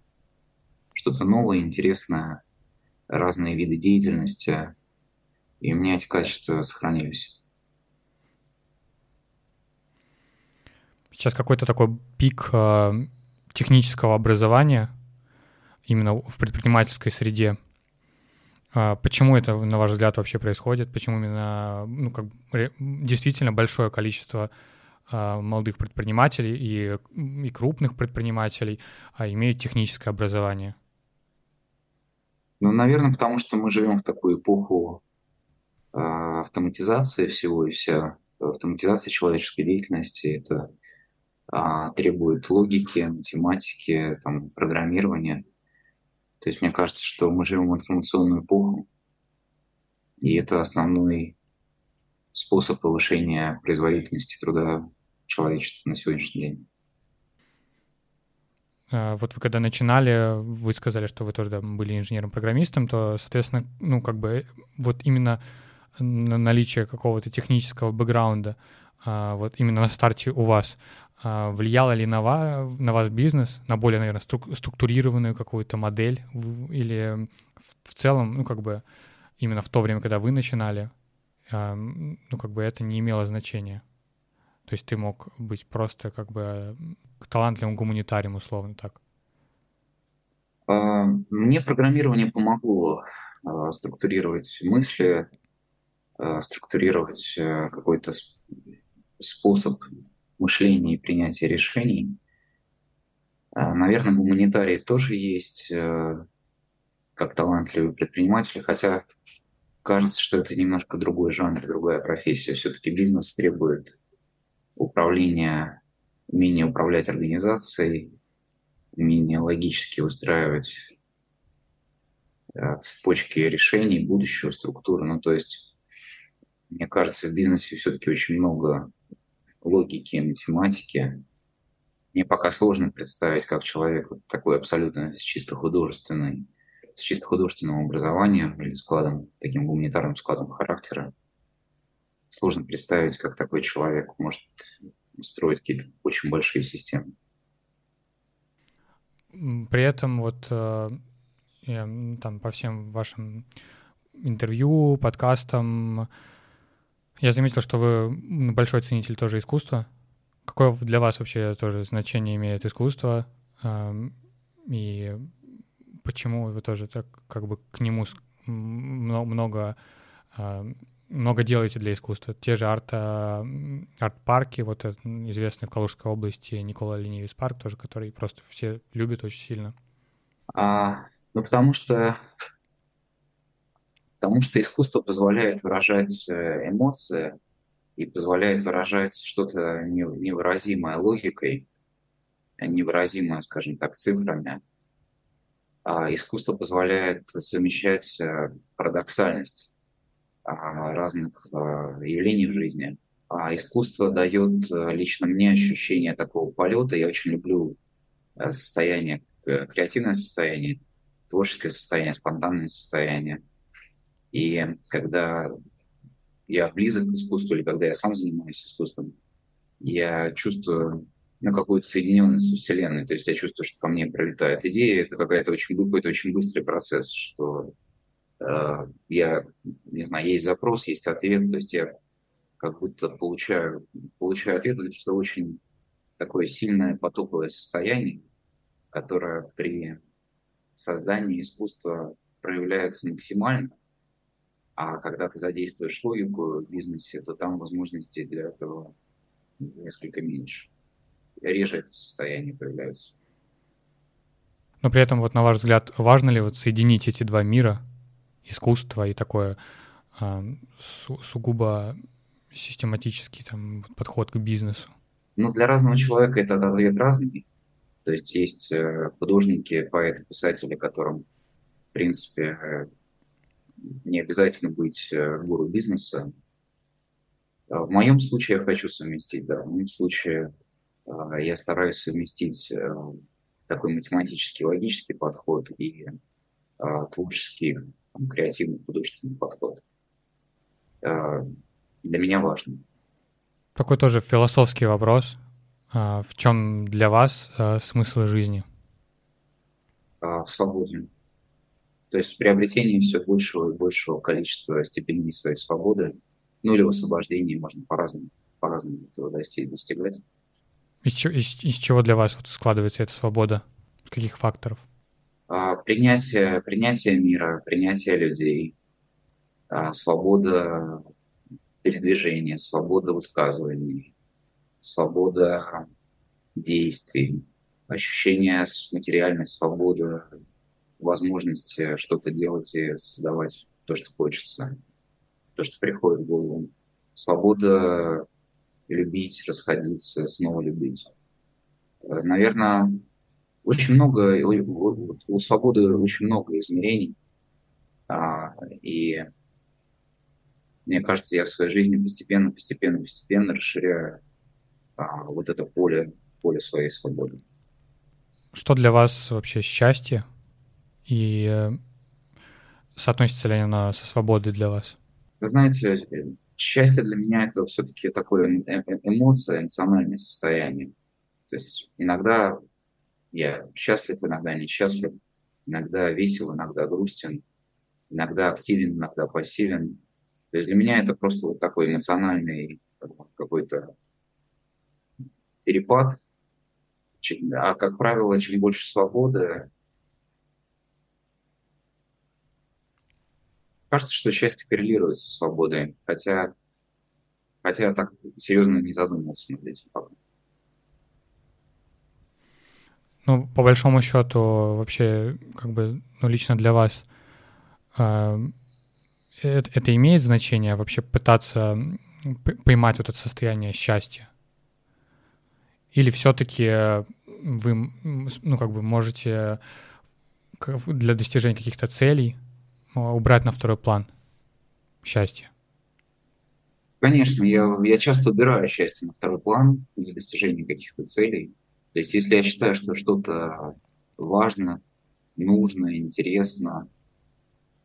что-то новое, интересное, разные виды деятельности, и у меня эти качества сохранились. Сейчас какой-то такой пик а, технического образования именно в предпринимательской среде. Почему это, на ваш взгляд, вообще происходит? Почему именно ну, как, действительно большое количество молодых предпринимателей и, и крупных предпринимателей имеют техническое образование? Ну, наверное, потому что мы живем в такую эпоху автоматизации всего и вся. Автоматизация человеческой деятельности — это требует логики, математики, там, программирования. То есть мне кажется, что мы живем в информационную эпоху, и это основной способ повышения производительности труда человечества на сегодняшний день. Вот вы когда начинали, вы сказали, что вы тоже да, были инженером-программистом, то, соответственно, ну как бы вот именно наличие какого-то технического бэкграунда вот именно на старте у вас влияло ли на вас, на вас бизнес, на более, наверное, струк, структурированную какую-то модель, или в целом, ну, как бы, именно в то время, когда вы начинали, э, ну, как бы это не имело значения. То есть ты мог быть просто, как бы, талантливым гуманитарием, условно так. Мне программирование помогло структурировать мысли, структурировать какой-то способ мышления и принятия решений. Наверное, гуманитарии тоже есть как талантливые предприниматели, хотя кажется, что это немножко другой жанр, другая профессия. Все-таки бизнес требует управления, умения управлять организацией, умение логически выстраивать цепочки решений, будущего, структуры. Ну, то есть, мне кажется, в бизнесе все-таки очень много логики и математики. Мне пока сложно представить, как человек вот такой абсолютно с чисто художественной, с чисто художественным образованием или складом, таким гуманитарным складом характера, сложно представить, как такой человек может строить какие-то очень большие системы. При этом вот там по всем вашим интервью, подкастам я заметил, что вы большой ценитель тоже искусства. Какое для вас вообще тоже значение имеет искусство? И почему вы тоже так как бы к нему много, много делаете для искусства? Те же арт, арт-парки, вот известный в Калужской области Никола Ленивец-Парк тоже, который просто все любят очень сильно. А, ну, потому что, потому что искусство позволяет выражать эмоции и позволяет выражать что-то невыразимое логикой, невыразимое, скажем так, цифрами. А искусство позволяет совмещать парадоксальность разных явлений в жизни. А искусство дает лично мне ощущение такого полета. Я очень люблю состояние, креативное состояние, творческое состояние, спонтанное состояние. И когда я близок к искусству или когда я сам занимаюсь искусством, я чувствую ну, какую-то соединенность со Вселенной. То есть я чувствую, что ко мне прилетает идея. Это какая-то очень, какой-то очень быстрый процесс, что э, я, не знаю, есть запрос, есть ответ. То есть я как будто получаю, получаю ответ. Это очень такое сильное потоковое состояние, которое при создании искусства проявляется максимально. А когда ты задействуешь логику в бизнесе, то там возможностей для этого несколько меньше. Реже это состояние появляется. Но при этом, вот на ваш взгляд, важно ли вот соединить эти два мира, искусство и такое э, су- сугубо систематический там, подход к бизнесу? Ну, для разного человека это ответ разный. То есть есть художники, поэты, писатели, которым, в принципе, не обязательно быть гуру бизнеса. В моем случае я хочу совместить, да. В моем случае я стараюсь совместить такой математический, логический подход и творческий, креативный, художественный подход. Для меня важно. Такой тоже философский вопрос. В чем для вас смысл жизни? В свободе. То есть приобретение все большего и большего количества степеней своей свободы, ну или в освобождении можно по-разному, по-разному этого достигать. Из чего, из, из чего для вас вот складывается эта свобода? Из каких факторов? А, принятие, принятие мира, принятие людей, а, свобода передвижения, свобода высказываний, свобода действий, ощущение материальной свободы, возможность что-то делать и создавать то, что хочется, то, что приходит в голову. Свобода любить, расходиться, снова любить. Наверное, очень много, у свободы очень много измерений. И мне кажется, я в своей жизни постепенно, постепенно, постепенно расширяю вот это поле, поле своей свободы. Что для вас вообще счастье? И соотносится ли она со свободой для вас? Вы знаете, счастье для меня — это все-таки такое эмоция, эмоциональное состояние. То есть иногда я счастлив, иногда несчастлив, иногда весел, иногда грустен. иногда активен, иногда пассивен. То есть для меня это просто вот такой эмоциональный какой-то перепад. А, как правило, чем больше свободы, кажется, что счастье коррелирует со свободой, хотя, хотя я так серьезно не задумывался над этим пока. Ну, по большому счету, вообще, как бы, ну, лично для вас э, это, это имеет значение вообще пытаться поймать вот это состояние счастья? Или все-таки вы, ну, как бы, можете для достижения каких-то целей убрать на второй план счастье? Конечно, я, я часто убираю счастье на второй план для достижения каких-то целей. То есть если я считаю, что что-то важно, нужно, интересно,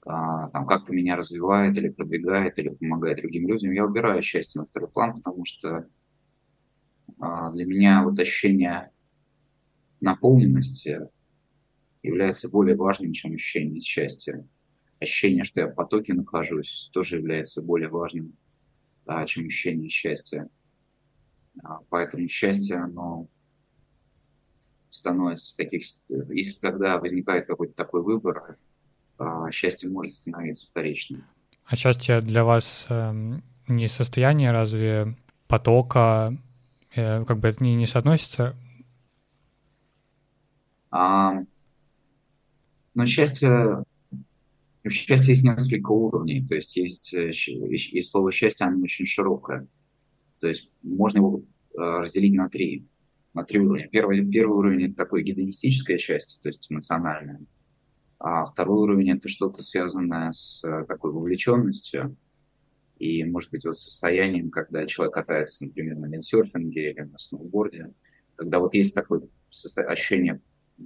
там, как-то меня развивает или продвигает, или помогает другим людям, я убираю счастье на второй план, потому что для меня вот ощущение наполненности является более важным, чем ощущение счастья. Ощущение, что я в потоке нахожусь, тоже является более важным, да, чем ощущение счастья. Поэтому счастье, оно становится таких... Если когда возникает какой-то такой выбор, счастье может становиться вторичным. А счастье для вас не состояние разве потока? Как бы это не, не соотносится? А, ну, счастье... В счастье есть несколько уровней. То есть есть... И слово «счастье», оно очень широкое. То есть можно его разделить на три. На три уровня. Первый, первый уровень – это такое гедонистическое счастье, то есть эмоциональное. А второй уровень – это что-то связанное с такой вовлеченностью. И, может быть, вот состоянием, когда человек катается, например, на виндсерфинге или на сноуборде, когда вот есть такое состо... ощущение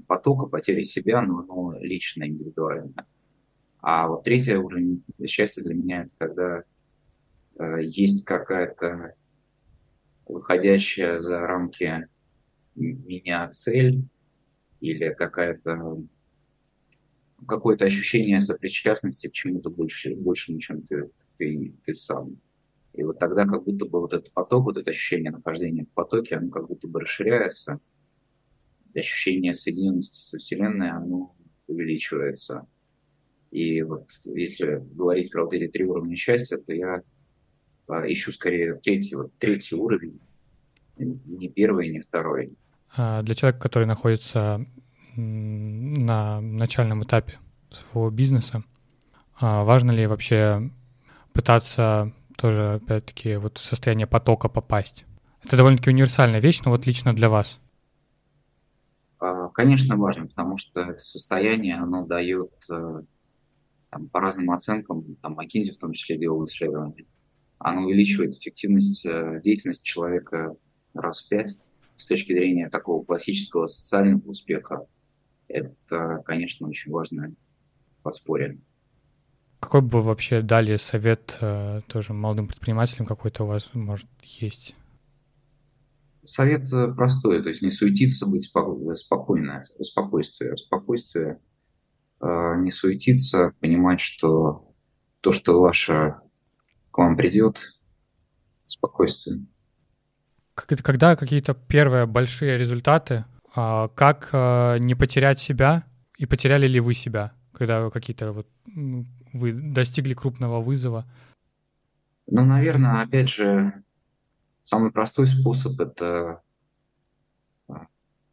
потока, потери себя, но оно личное, индивидуальное. А вот третий уровень счастья для меня – это когда э, есть какая-то выходящая за рамки меня цель или какая-то, какое-то ощущение сопричастности к чему-то больше, большему, чем ты, ты, ты сам. И вот тогда как будто бы вот этот поток, вот это ощущение нахождения в потоке, оно как будто бы расширяется. Ощущение соединенности со Вселенной, оно увеличивается. И вот если говорить про вот эти три уровня счастья, то я ищу скорее третий, вот, третий уровень, не первый, не второй. А для человека, который находится на начальном этапе своего бизнеса, важно ли вообще пытаться тоже, опять-таки, вот в состояние потока попасть? Это довольно-таки универсальная вещь, но вот лично для вас. Конечно, важно, потому что это состояние, оно дает там, по разным оценкам, там Маккензи в том числе делал исследования, оно увеличивает эффективность деятельности человека раз в пять. С точки зрения такого классического социального успеха, это, конечно, очень важное подспорье. Какой бы вы вообще дали совет тоже молодым предпринимателям, какой-то у вас, может, есть? Совет простой, то есть не суетиться, быть споко- спокойно, спокойствие, спокойствие, не суетиться, понимать, что то, что ваше к вам придет, спокойствие. Когда какие-то первые большие результаты, как не потерять себя, и потеряли ли вы себя, когда какие-то вот вы достигли крупного вызова? Ну, наверное, опять же, самый простой способ – это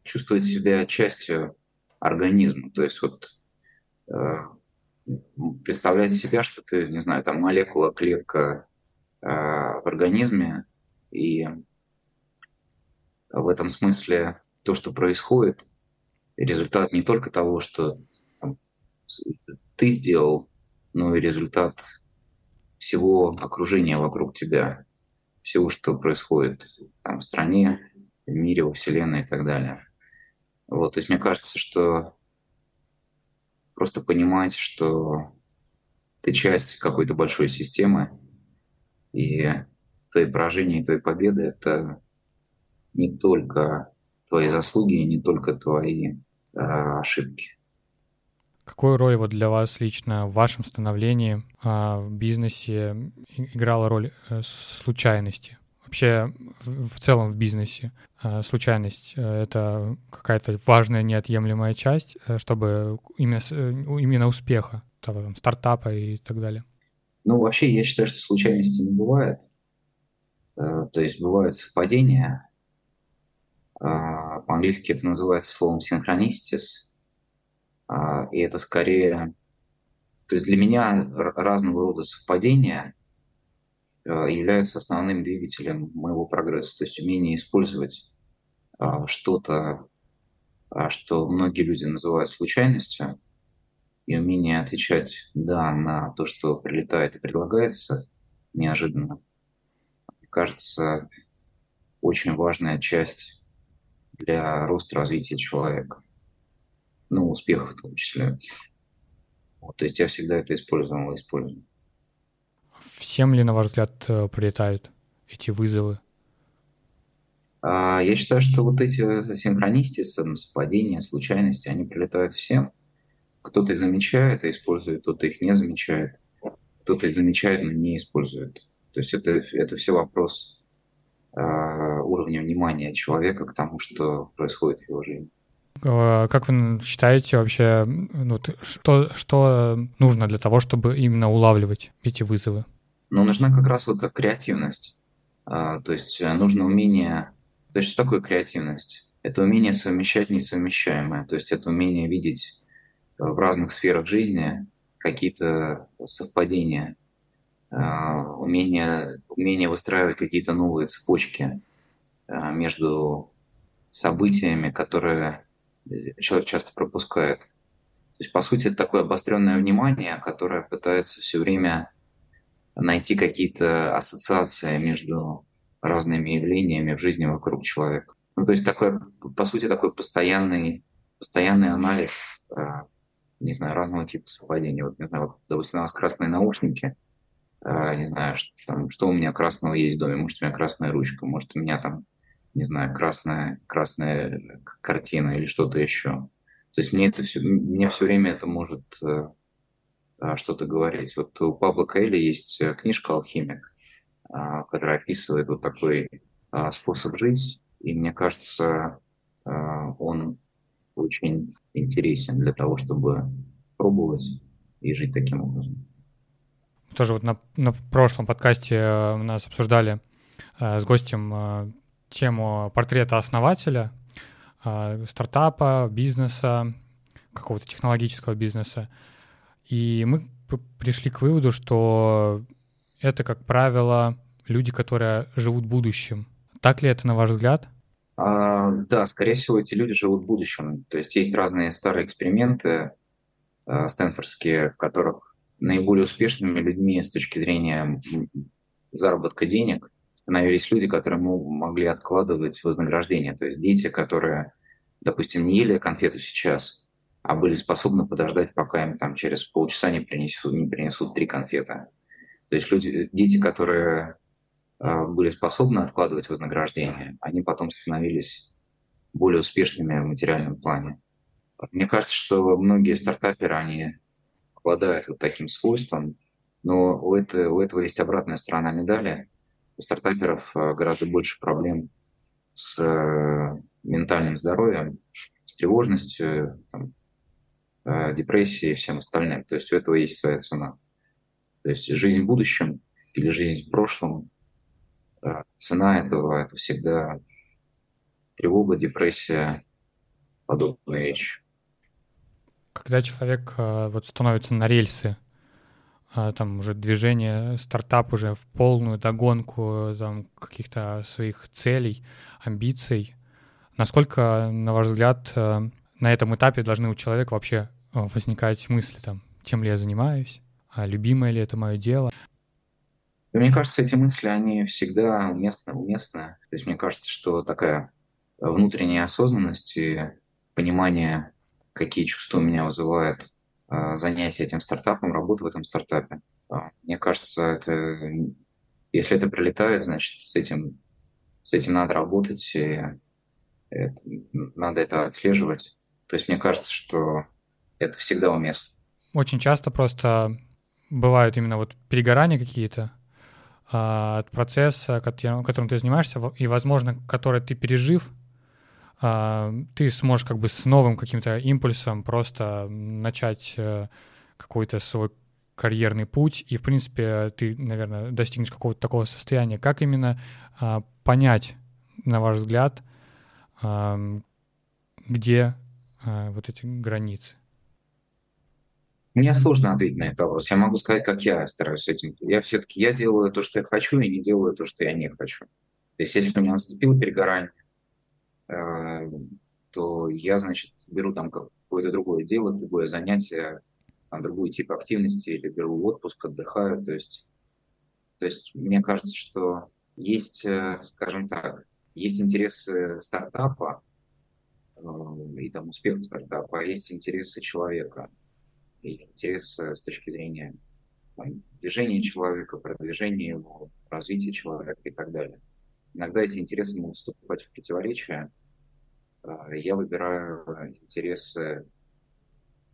чувствовать себя частью организма. То есть вот представлять себя, что ты, не знаю, там молекула, клетка в организме, и в этом смысле то, что происходит, результат не только того, что там, ты сделал, но и результат всего окружения вокруг тебя, всего, что происходит там, в стране, в мире, во Вселенной и так далее. Вот, то есть мне кажется, что просто понимать, что ты часть какой-то большой системы, и твои поражения и твои победы – это не только твои заслуги, не только твои э, ошибки. Какую роль вот для вас лично в вашем становлении в бизнесе играла роль случайности? Вообще в целом в бизнесе случайность — это какая-то важная неотъемлемая часть, чтобы именно, именно успеха там, стартапа и так далее. Ну, вообще, я считаю, что случайности не бывает. То есть бывают совпадения. По-английски это называется словом synchronicities. И это скорее... То есть для меня разного рода совпадения являются основным двигателем моего прогресса. То есть умение использовать что-то, что многие люди называют случайностью, и умение отвечать «да» на то, что прилетает и предлагается неожиданно, кажется, очень важная часть для роста, развития человека. Ну, успехов в том числе. Вот, то есть я всегда это использовал и использую. Всем ли, на ваш взгляд, прилетают эти вызовы? А, я считаю, что вот эти синхронисты, совпадения, случайности, они прилетают всем. Кто-то их замечает и использует, кто-то их не замечает, кто-то их замечает, но не использует. То есть это, это все вопрос э, уровня внимания человека к тому, что происходит в его жизни. Как вы считаете вообще, ну, что, что нужно для того, чтобы именно улавливать эти вызовы? Ну, нужна как раз вот эта креативность. А, то есть нужно умение... То есть что такое креативность? Это умение совмещать несовмещаемое. То есть это умение видеть в разных сферах жизни какие-то совпадения, а, умение, умение выстраивать какие-то новые цепочки а, между событиями, которые... человек часто пропускает. То есть, по сути, это такое обостренное внимание, которое пытается все время найти какие-то ассоциации между разными явлениями в жизни вокруг человека. Ну, то есть, такое, по сути, такой постоянный, постоянный анализ, не знаю, разного типа совпадений. Вот, не знаю, допустим, у нас красные наушники, не знаю, что, там, что у меня красного есть в доме, может, у меня красная ручка, может, у меня там не знаю, красная, красная картина или что-то еще. То есть мне это все, мне все время это может э, что-то говорить. Вот у Пауло Коэльо есть книжка «Алхимик», э, которая описывает вот такой э, способ жить, и мне кажется, э, он очень интересен для того, чтобы пробовать и жить таким образом. Тоже вот на, на прошлом подкасте у нас обсуждали э, с гостем э, тему портрета основателя, стартапа, бизнеса, какого-то технологического бизнеса. И мы пришли к выводу, что это, как правило, люди, которые живут будущим. Так ли это, на ваш взгляд? А, да, скорее всего, эти люди живут будущим. То есть есть разные старые эксперименты стэнфордские, в которых наиболее успешными людьми с точки зрения заработка денег становились люди, которые могли откладывать вознаграждение. То есть дети, которые, допустим, не ели конфету сейчас, а были способны подождать, пока им там через полчаса не принесут, не принесут три конфеты. То есть люди, дети, которые э, были способны откладывать вознаграждение, они потом становились более успешными в материальном плане. Мне кажется, что многие стартаперы, они обладают вот таким свойством, но у, это, у этого есть обратная сторона медали. У стартаперов гораздо больше проблем с ментальным здоровьем, с тревожностью, там, депрессией и всем остальным. То есть у этого есть своя цена. То есть жизнь в будущем или жизнь в прошлом, цена этого — это всегда тревога, депрессия, подобные вещи. Когда человек вот становится на рельсы, там уже движение, стартап уже в полную догонку там, каких-то своих целей, амбиций. Насколько, на ваш взгляд, на этом этапе должны у человека вообще возникать мысли, там, чем ли я занимаюсь, а любимое ли это мое дело? Мне кажется, эти мысли, они всегда уместны, уместны. То есть мне кажется, что такая внутренняя осознанность и понимание, какие чувства у меня вызывает занятие этим стартапом, работа в этом стартапе. Мне кажется, это, если это прилетает, значит, с этим, с этим надо работать, и это, надо это отслеживать. То есть мне кажется, что это всегда уместно. Очень часто просто бывают именно вот перегорания какие-то от процесса, которым ты занимаешься, и, возможно, который ты пережив, ты сможешь как бы с новым каким-то импульсом просто начать какой-то свой карьерный путь, и, в принципе, ты, наверное, достигнешь какого-то такого состояния. Как именно понять, на ваш взгляд, где вот эти границы? Мне сложно ответить на этот вопрос. Я могу сказать, как я стараюсь с этим. Я все-таки я делаю то, что я хочу, и не делаю то, что я не хочу. То есть, если у меня наступило перегорание, то я, значит, беру там какое-то другое дело, другое занятие, там, другой тип активности, или беру отпуск, отдыхаю. То есть, то есть мне кажется, что есть, скажем так, есть интересы стартапа и там успеха стартапа, а есть интересы человека. И интерес с точки зрения там, движения человека, продвижения его, развития человека и так далее. Иногда эти интересы могут вступать в противоречие. Я выбираю интересы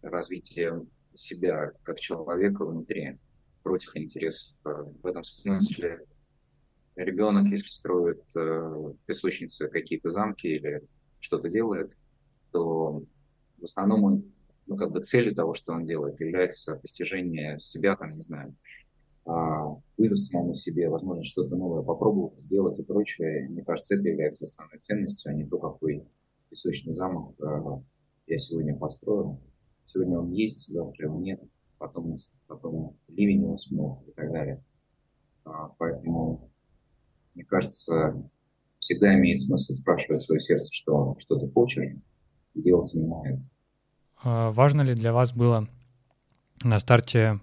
развития себя как человека внутри против интересов. В этом смысле ребенок, если строит в песочнице какие-то замки или что-то делает, то в основном он ну, как бы целью того, что он делает, является постижение себя, там, не знаю, вызов самому себе, возможно, что-то новое попробовать, сделать и прочее. Мне кажется, это является основной ценностью, а не то, какой песочный замок я сегодня построил. Сегодня он есть, завтра его нет, потом, потом ливень его смыл и так далее. Поэтому, мне кажется, всегда имеет смысл спрашивать свое сердце, что, что ты хочешь, и делать именно это. Важно ли для вас было на старте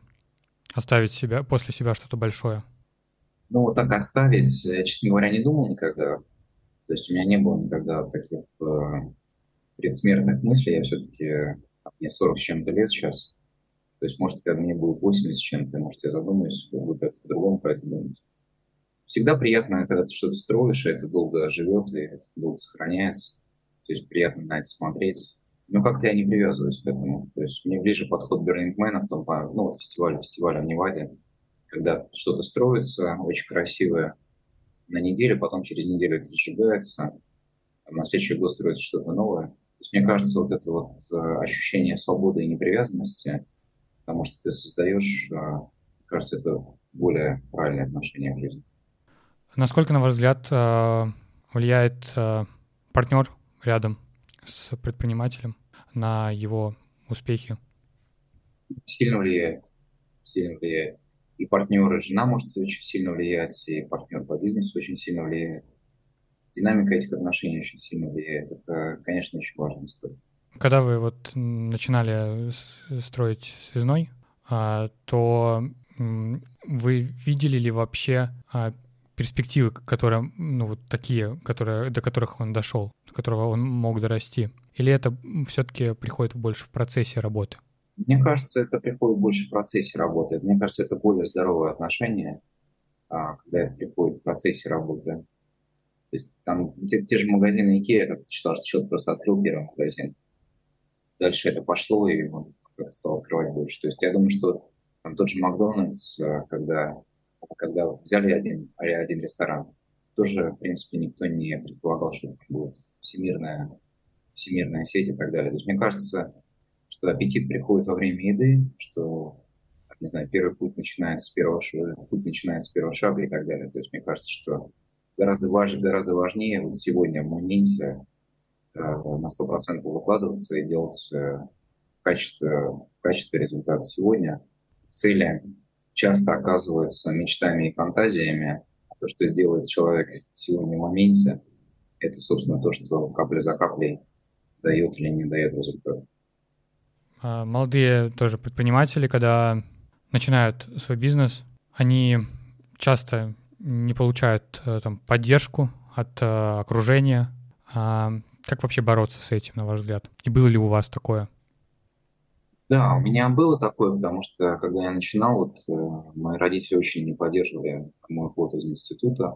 оставить себя, после себя что-то большое? Ну, вот так оставить, я, честно говоря, не думал никогда. То есть у меня не было никогда таких э, предсмертных мыслей. Я все-таки, мне сорок с чем-то лет сейчас. То есть, может, когда мне будет восемьдесят с чем-то, может, я задумаюсь, буду по-другому про это думать. Всегда приятно, когда ты что-то строишь, и это долго живет, и это долго сохраняется. То есть приятно на это смотреть. Ну, как-то я не привязываюсь к этому. То есть мне ближе подход Burning Man, в том, ну, вот фестиваль, фестиваль в Неваде, когда что-то строится, очень красивое, на неделю, потом через неделю это зажигается, на следующий год строится что-то новое. То есть мне кажется, вот это вот ощущение свободы и непривязанности, потому что ты создаешь, мне кажется, это более правильное отношение к жизни. Насколько, на ваш взгляд, влияет партнер рядом с предпринимателем на его успехи? Сильно влияет. Сильно влияет. И партнер, и жена может очень сильно влиять, и партнер по бизнесу очень сильно влияет. Динамика этих отношений очень сильно влияет. Это, конечно, очень важная история. Когда вы вот начинали строить Связной, то вы видели ли вообще перспективы, которые, ну, вот такие, которые, до которых он дошел, до которого он мог дорасти? Или это все-таки приходит больше в процессе работы? Мне кажется, это приходит больше в процессе работы. Мне кажется, это более здоровое отношение, когда это приходит в процессе работы. То есть там те, те же магазины Икеа, как ты читал, что человек просто открыл первый магазин. Дальше это пошло, и он стал открывать больше. То есть я думаю, что там тот же Макдональдс, когда... когда взяли один, один ресторан, тоже, в принципе, никто не предполагал, что это будет всемирная, всемирная сеть и так далее. То есть мне кажется, что аппетит приходит во время еды, что, не знаю, первый путь начинается с первого, путь начинается с первого шага и так далее. То есть мне кажется, что гораздо, важ, гораздо важнее вот сегодня в моменте на сто процентов выкладываться и делать качество, качество результата сегодня, цели часто оказываются мечтами и фантазиями. То, что делает человек сегодня в моменте, это, собственно, то, что капля за каплей дает или не дает результат. Молодые тоже предприниматели, когда начинают свой бизнес, они часто не получают там, поддержку от окружения. Как вообще бороться с этим, на ваш взгляд? И было ли у вас такое? Да, у меня было такое, потому что, когда я начинал, вот, э, мои родители очень не поддерживали мой уход из института.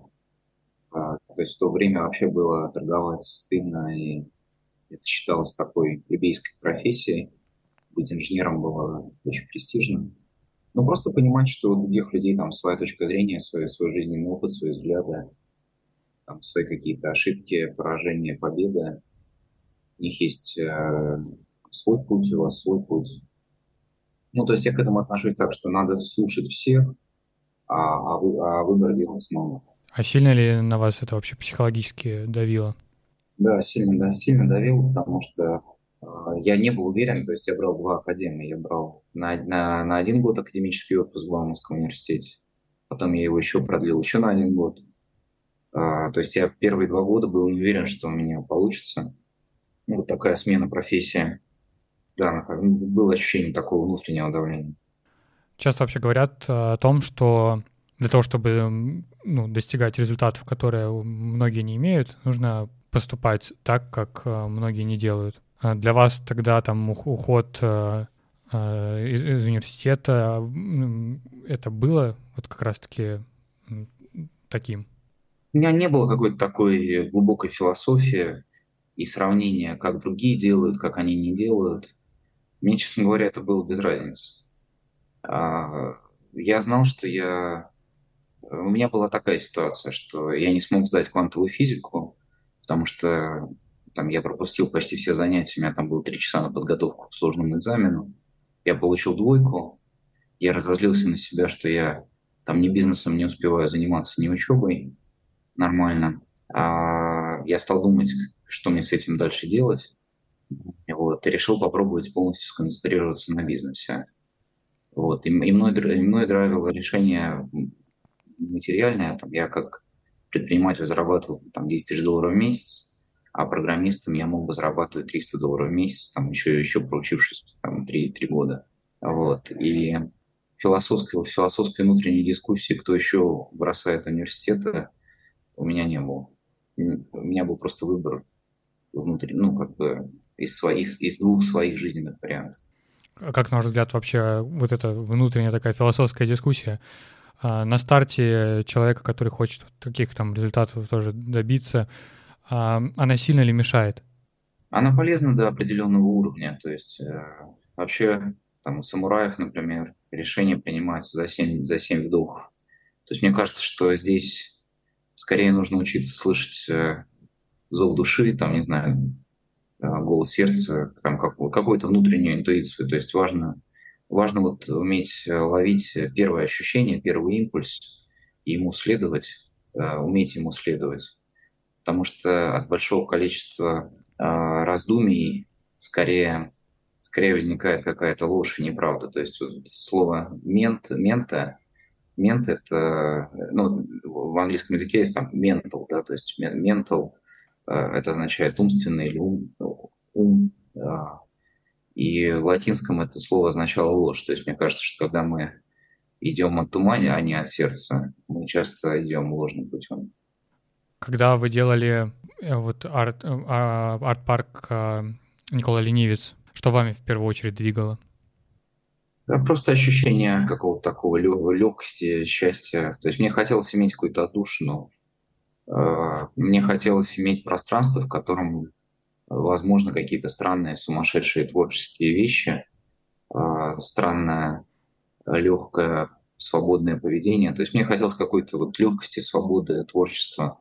Э, то есть в то время вообще было торговать стыдно, и это считалось такой плебейской профессией. быть инженером было очень престижно. Но просто понимать, что у других людей там своя точка зрения, свой, свой жизненный опыт, свои взгляды, там, свои какие-то ошибки, поражения, победы. У них есть э, свой путь, у вас свой путь. Ну, то есть я к этому отношусь так, что надо слушать всех, а, а, вы, а выбор делать самому. А сильно ли на вас это вообще психологически давило? Да, сильно, да, сильно давило, потому что э, я не был уверен, то есть я брал два академии. Я брал на, на, на один год академический отпуск в Московском университете, потом я его еще продлил еще на один год. Э, то есть я первые два года был не уверен, что у меня получится. Ну, вот такая смена профессии. Да, было ощущение такого внутреннего давления. Часто вообще говорят о том, что для того, чтобы ну, достигать результатов, которые многие не имеют, нужно поступать так, как многие не делают. Для вас тогда там уход из, из университета, это было вот как раз-таки таким? У меня не было какой-то такой глубокой философии и сравнения, как другие делают, как они не делают. Мне, честно говоря, это было без разницы. Я знал, что я... У меня была такая ситуация, что я не смог сдать квантовую физику, потому что там, я пропустил почти все занятия, у меня там было три часа на подготовку к сложному экзамену. Я получил двойку, я разозлился на себя, что я там ни бизнесом не успеваю заниматься, ни учебой нормально. А я стал думать, что мне с этим дальше делать. Вот, и решил попробовать полностью сконцентрироваться на бизнесе. Вот, и, и, мной, и мной драйвило решение материальное. Там, я как предприниматель зарабатывал там, десять тысяч долларов в месяц, а программистом я мог бы зарабатывать триста долларов в месяц, там, еще, еще проучившись там, три года. Вот, и философской, философской внутренней дискуссии, кто еще бросает университеты, у меня не было. У меня был просто выбор внутри, ну, как бы из своих, из двух своих жизненных вариантов. А как, на ваш взгляд, вообще вот эта внутренняя такая философская дискуссия на старте человека, который хочет таких там результатов тоже добиться, она сильно ли мешает? Она полезна до определенного уровня. То есть вообще там у самураев, например, решение принимается за семь, за семь вдохов. То есть мне кажется, что здесь скорее нужно учиться слышать зов души, там, не знаю, голос сердца, там, как, какую-то внутреннюю интуицию. То есть важно, важно вот уметь ловить первое ощущение, первый импульс, и ему следовать, уметь ему следовать. Потому что от большого количества раздумий скорее, скорее возникает какая-то ложь и неправда. То есть вот слово «мент», «мента» Мент — это, ну, в английском языке есть там mental, да, то есть mental — это означает умственный или ум, ум. И в латинском это слово означало ложь. То есть мне кажется, что когда мы идем от ума, а не от сердца, мы часто идем ложным путем. Когда вы делали вот арт, арт-парк Никола Ленивец, что вами в первую очередь двигало? Да, просто ощущение какого-то такого легкости, счастья. То есть мне хотелось иметь какую-то отдушину. Мне хотелось иметь пространство, в котором возможно какие-то странные, сумасшедшие творческие вещи, странное, легкое, свободное поведение. То есть мне хотелось какой-то вот легкости, свободы, творчества,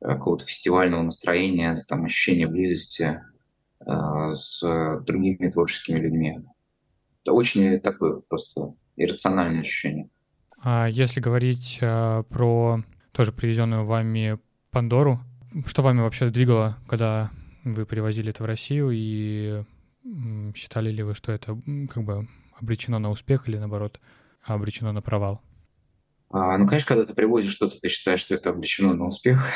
какого-то фестивального настроения, там, ощущения близости с другими творческими людьми. Это очень такое просто иррациональное ощущение. А если говорить а, про тоже привезенную вами Пандору, что вами вообще двигало, когда вы привозили это в Россию, и м, считали ли вы, что это как бы обречено на успех или, наоборот, обречено на провал? А, ну, конечно, когда ты привозишь что-то, ты считаешь, что это обречено на успех.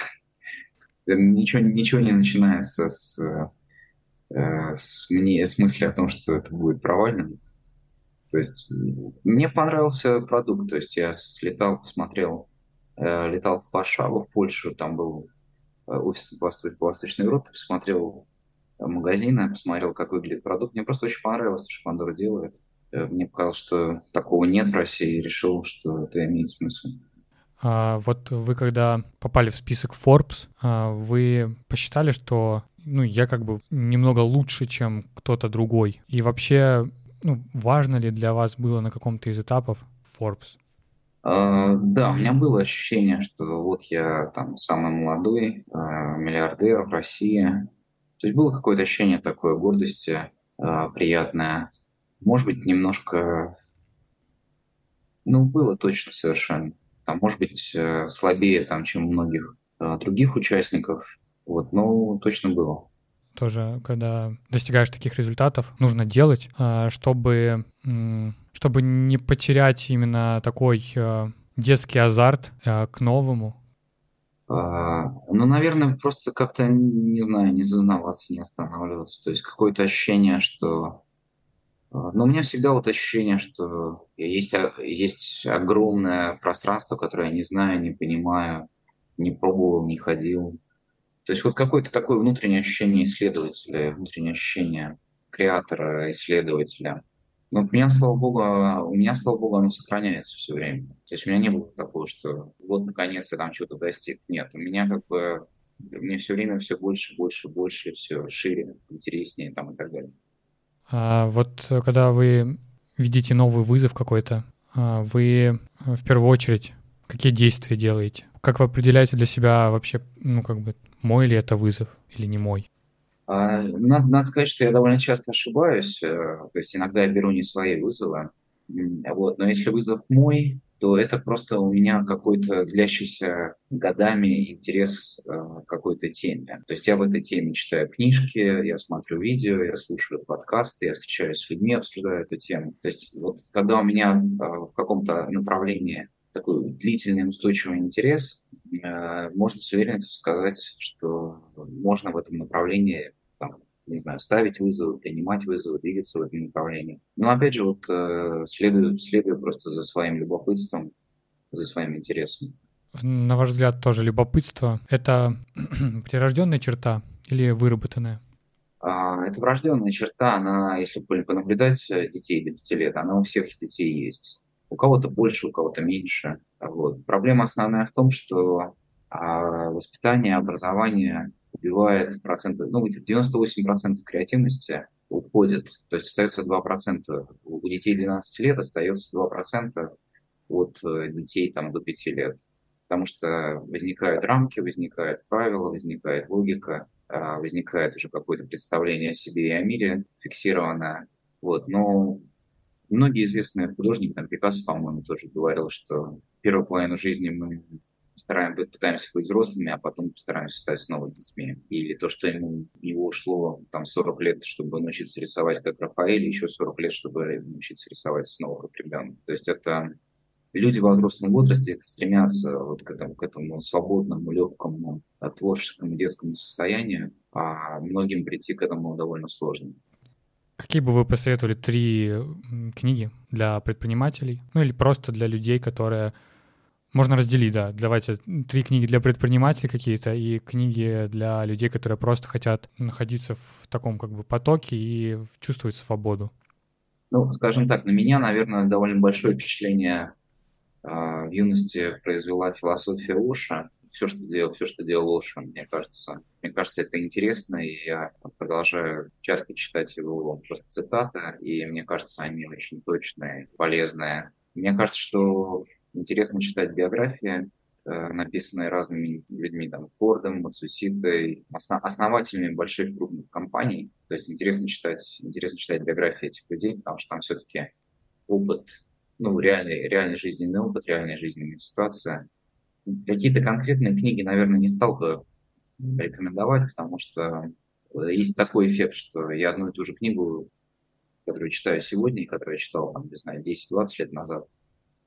Ничего, ничего не начинается с, с, мне, с мысли о том, что это будет провальным. То есть мне понравился продукт, то есть я слетал, посмотрел, э, летал в Варшаву, в Польшу, там был офис по Восточной Европе, посмотрел магазины, посмотрел, как выглядит продукт. Мне просто очень понравилось, что Пандора делает. Мне показалось, что такого нет в России, и решил, что это имеет смысл. А вот вы когда попали в список Forbes, вы посчитали, что ну, я как бы немного лучше, чем кто-то другой. И вообще, ну, важно ли для вас было на каком-то из этапов Forbes? Uh, да, у меня было ощущение, что вот я там самый молодой uh, миллиардер в России. То есть было какое-то ощущение такой гордости uh, приятное. Может быть, немножко... Ну, было точно совершенно. Там, может быть, uh, слабее, там, чем у многих uh, других участников. Вот, но точно было. Тоже, когда достигаешь таких результатов, нужно делать, чтобы, чтобы не потерять именно такой детский азарт к новому. А, ну, наверное, просто как-то, не знаю, не зазнаваться, не останавливаться. То есть какое-то ощущение, что... Но у меня всегда вот ощущение, что есть, есть огромное пространство, которое я не знаю, не понимаю, не пробовал, не ходил. То есть вот какое-то такое внутреннее ощущение исследователя, внутреннее ощущение креатора, исследователя. Но у меня, слава богу, у меня, слава богу, оно сохраняется все время. То есть у меня не было такого, что вот наконец я там чего-то достиг. Нет, у меня как бы мне все время все больше, больше, больше, все шире, интереснее там и так далее. А вот когда вы видите новый вызов какой-то, вы в первую очередь какие действия делаете? Как вы определяете для себя вообще, ну как бы, мой ли это вызов или не мой? Надо, надо сказать, что я довольно часто ошибаюсь. То есть иногда я беру не свои вызовы. Вот. Но если вызов мой, то это просто у меня какой-то длящийся годами интерес к какой-то теме. То есть я в этой теме читаю книжки, я смотрю видео, я слушаю подкасты, я встречаюсь с людьми, обсуждаю эту тему. То есть вот когда у меня в каком-то направлении такой длительный устойчивый интерес, можно с уверенностью сказать, что можно в этом направлении, там, не знаю, ставить вызовы, принимать вызовы, двигаться в этом направлении. Но опять же, вот следую, следую просто за своим любопытством, за своим интересом. На ваш взгляд, тоже любопытство — это прирожденная черта или выработанная? Это врожденная черта, она, если понаблюдать детей до пяти лет, она у всех детей есть. У кого-то больше, у кого-то меньше. Вот. Проблема основная в том, что а, воспитание, образование убивает проценты, ну, девяносто восемь процентов креативности уходит, то есть остается два процента. У детей двенадцати лет остается два процента от детей там, до пяти лет. Потому что возникают рамки, возникают правила, возникает логика, а, возникает уже какое-то представление о себе и о мире фиксированное. Вот. Но многие известные художники, там Пикассо, по-моему, тоже говорил, что первую половину жизни мы стараемся, пытаемся быть взрослыми, а потом стараемся стать снова детьми. Или то, что ему его ушло там сорок лет, чтобы научиться рисовать как Рафаэль, еще сорок лет, чтобы научиться рисовать снова как Пелевин. То есть это люди во взрослом возрасте стремятся вот к этому, к этому свободному, легкому, творческому детскому состоянию, а многим прийти к этому довольно сложно. Какие бы вы посоветовали три книги для предпринимателей? Ну или просто для людей, которые... Можно разделить, да. Давайте три книги для предпринимателей какие-то и книги для людей, которые просто хотят находиться в таком как бы потоке и чувствовать свободу. Ну, скажем так, на меня, наверное, довольно большое впечатление э, в юности произвела философия Оша. Все, что делал, все, что делал Лошин, мне кажется. Мне кажется, это интересно, и я продолжаю часто читать его просто цитаты, и мне кажется, они очень точные, полезные. Мне кажется, что интересно читать биографии, написанные разными людьми, там, Фордом, Мацуситой, основателями больших крупных компаний. То есть интересно читать, интересно читать биографии этих людей, потому что там все-таки опыт, ну, реальный, реальный жизненный опыт, реальная жизненная ситуация. Какие-то конкретные книги, наверное, не стал бы рекомендовать, потому что есть такой эффект, что я одну и ту же книгу, которую читаю сегодня и которую я читал, там, не знаю, десять-двадцать лет назад,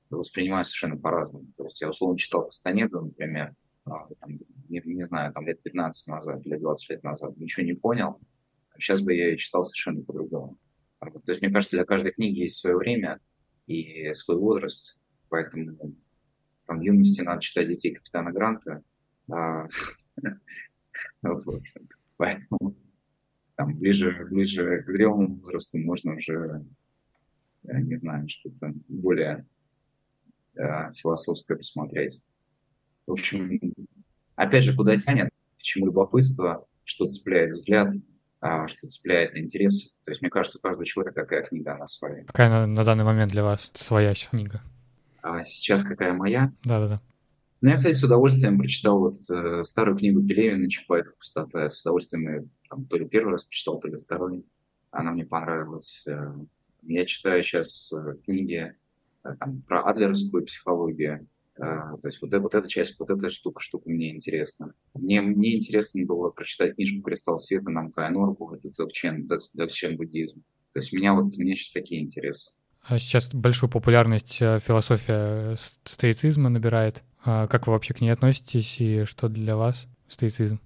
воспринимаю совершенно по-разному. То есть я условно читал Кастанеду, например, там, не, не знаю, там лет пятнадцать назад, лет двадцать лет назад, ничего не понял. Сейчас бы я ее читал совершенно по-другому. То есть, мне кажется, для каждой книги есть свое время и свой возраст, поэтому... Там, в юности надо читать «Детей капитана Гранта». Поэтому ближе к зрелому возрасту можно уже, не знаю, что-то более философское посмотреть. В общем, опять же, куда тянет, к чему любопытство, что цепляет взгляд, что цепляет интерес. То есть, мне кажется, у каждого человека такая книга, она своя. Какая на, на данный момент для вас своя книга? А сейчас какая моя? Да-да-да. Ну, я, кстати, с удовольствием прочитал вот, э, старую книгу Пелевина «Чапаев и пустота». Я с удовольствием ее там, то ли первый раз прочитал, то ли второй. Она мне понравилась. Я читаю сейчас книги там, про адлеровскую психологию. То есть вот, вот эта часть, вот эта штука, штука мне интересна. Мне, мне интересно было прочитать книжку «Кристалл света» Намкай Норбу, это Дзогчен, Дзогчен буддизм. То есть у меня, вот, у меня сейчас такие интересы. Сейчас большую популярность философия стоицизма набирает. Как вы вообще к ней относитесь и что для вас стоицизм?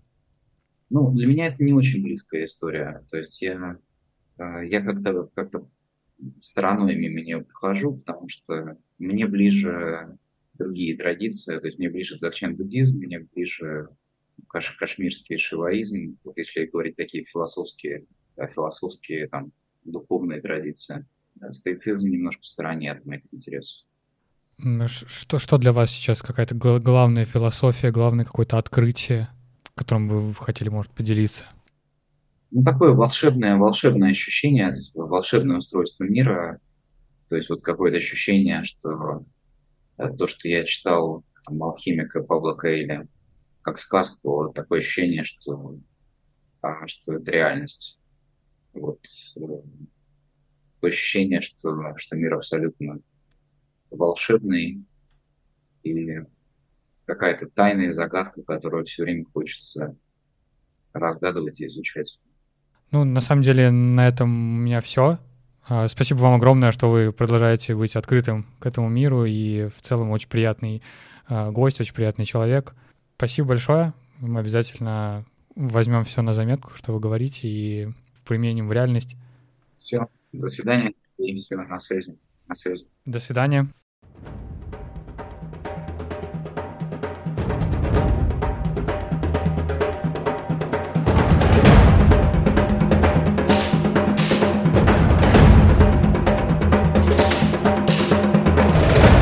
Ну, для меня это не очень близкая история. То есть я, я как-то, как-то стороной мимо нее прохожу, потому что мне ближе другие традиции, то есть мне ближе дзогчен буддизм, мне ближе каш- кашмирский шиваизм, вот если говорить такие философские, да, философские там, духовные традиции. Стоицизм немножко в стороне от моих интересов. Что, что для вас сейчас какая-то гла- главная философия, главное какое-то открытие, которым вы хотели, может, поделиться? Ну, такое волшебное, волшебное ощущение, волшебное устройство мира, то есть вот какое-то ощущение, что то, что я читал там, «Алхимика» Пауло Коэльо, как сказку, такое ощущение, что, что это реальность. Вот. Ощущение, что, что мир абсолютно волшебный и какая-то тайная загадка, которую все время хочется разгадывать и изучать. Ну, на самом деле, на этом у меня все. Спасибо вам огромное, что вы продолжаете быть открытым к этому миру и в целом очень приятный гость, очень приятный человек. Спасибо большое. Мы обязательно возьмем все на заметку, что вы говорите, и применим в реальность. Все. До свидания. И все, на связи. На связи. До свидания.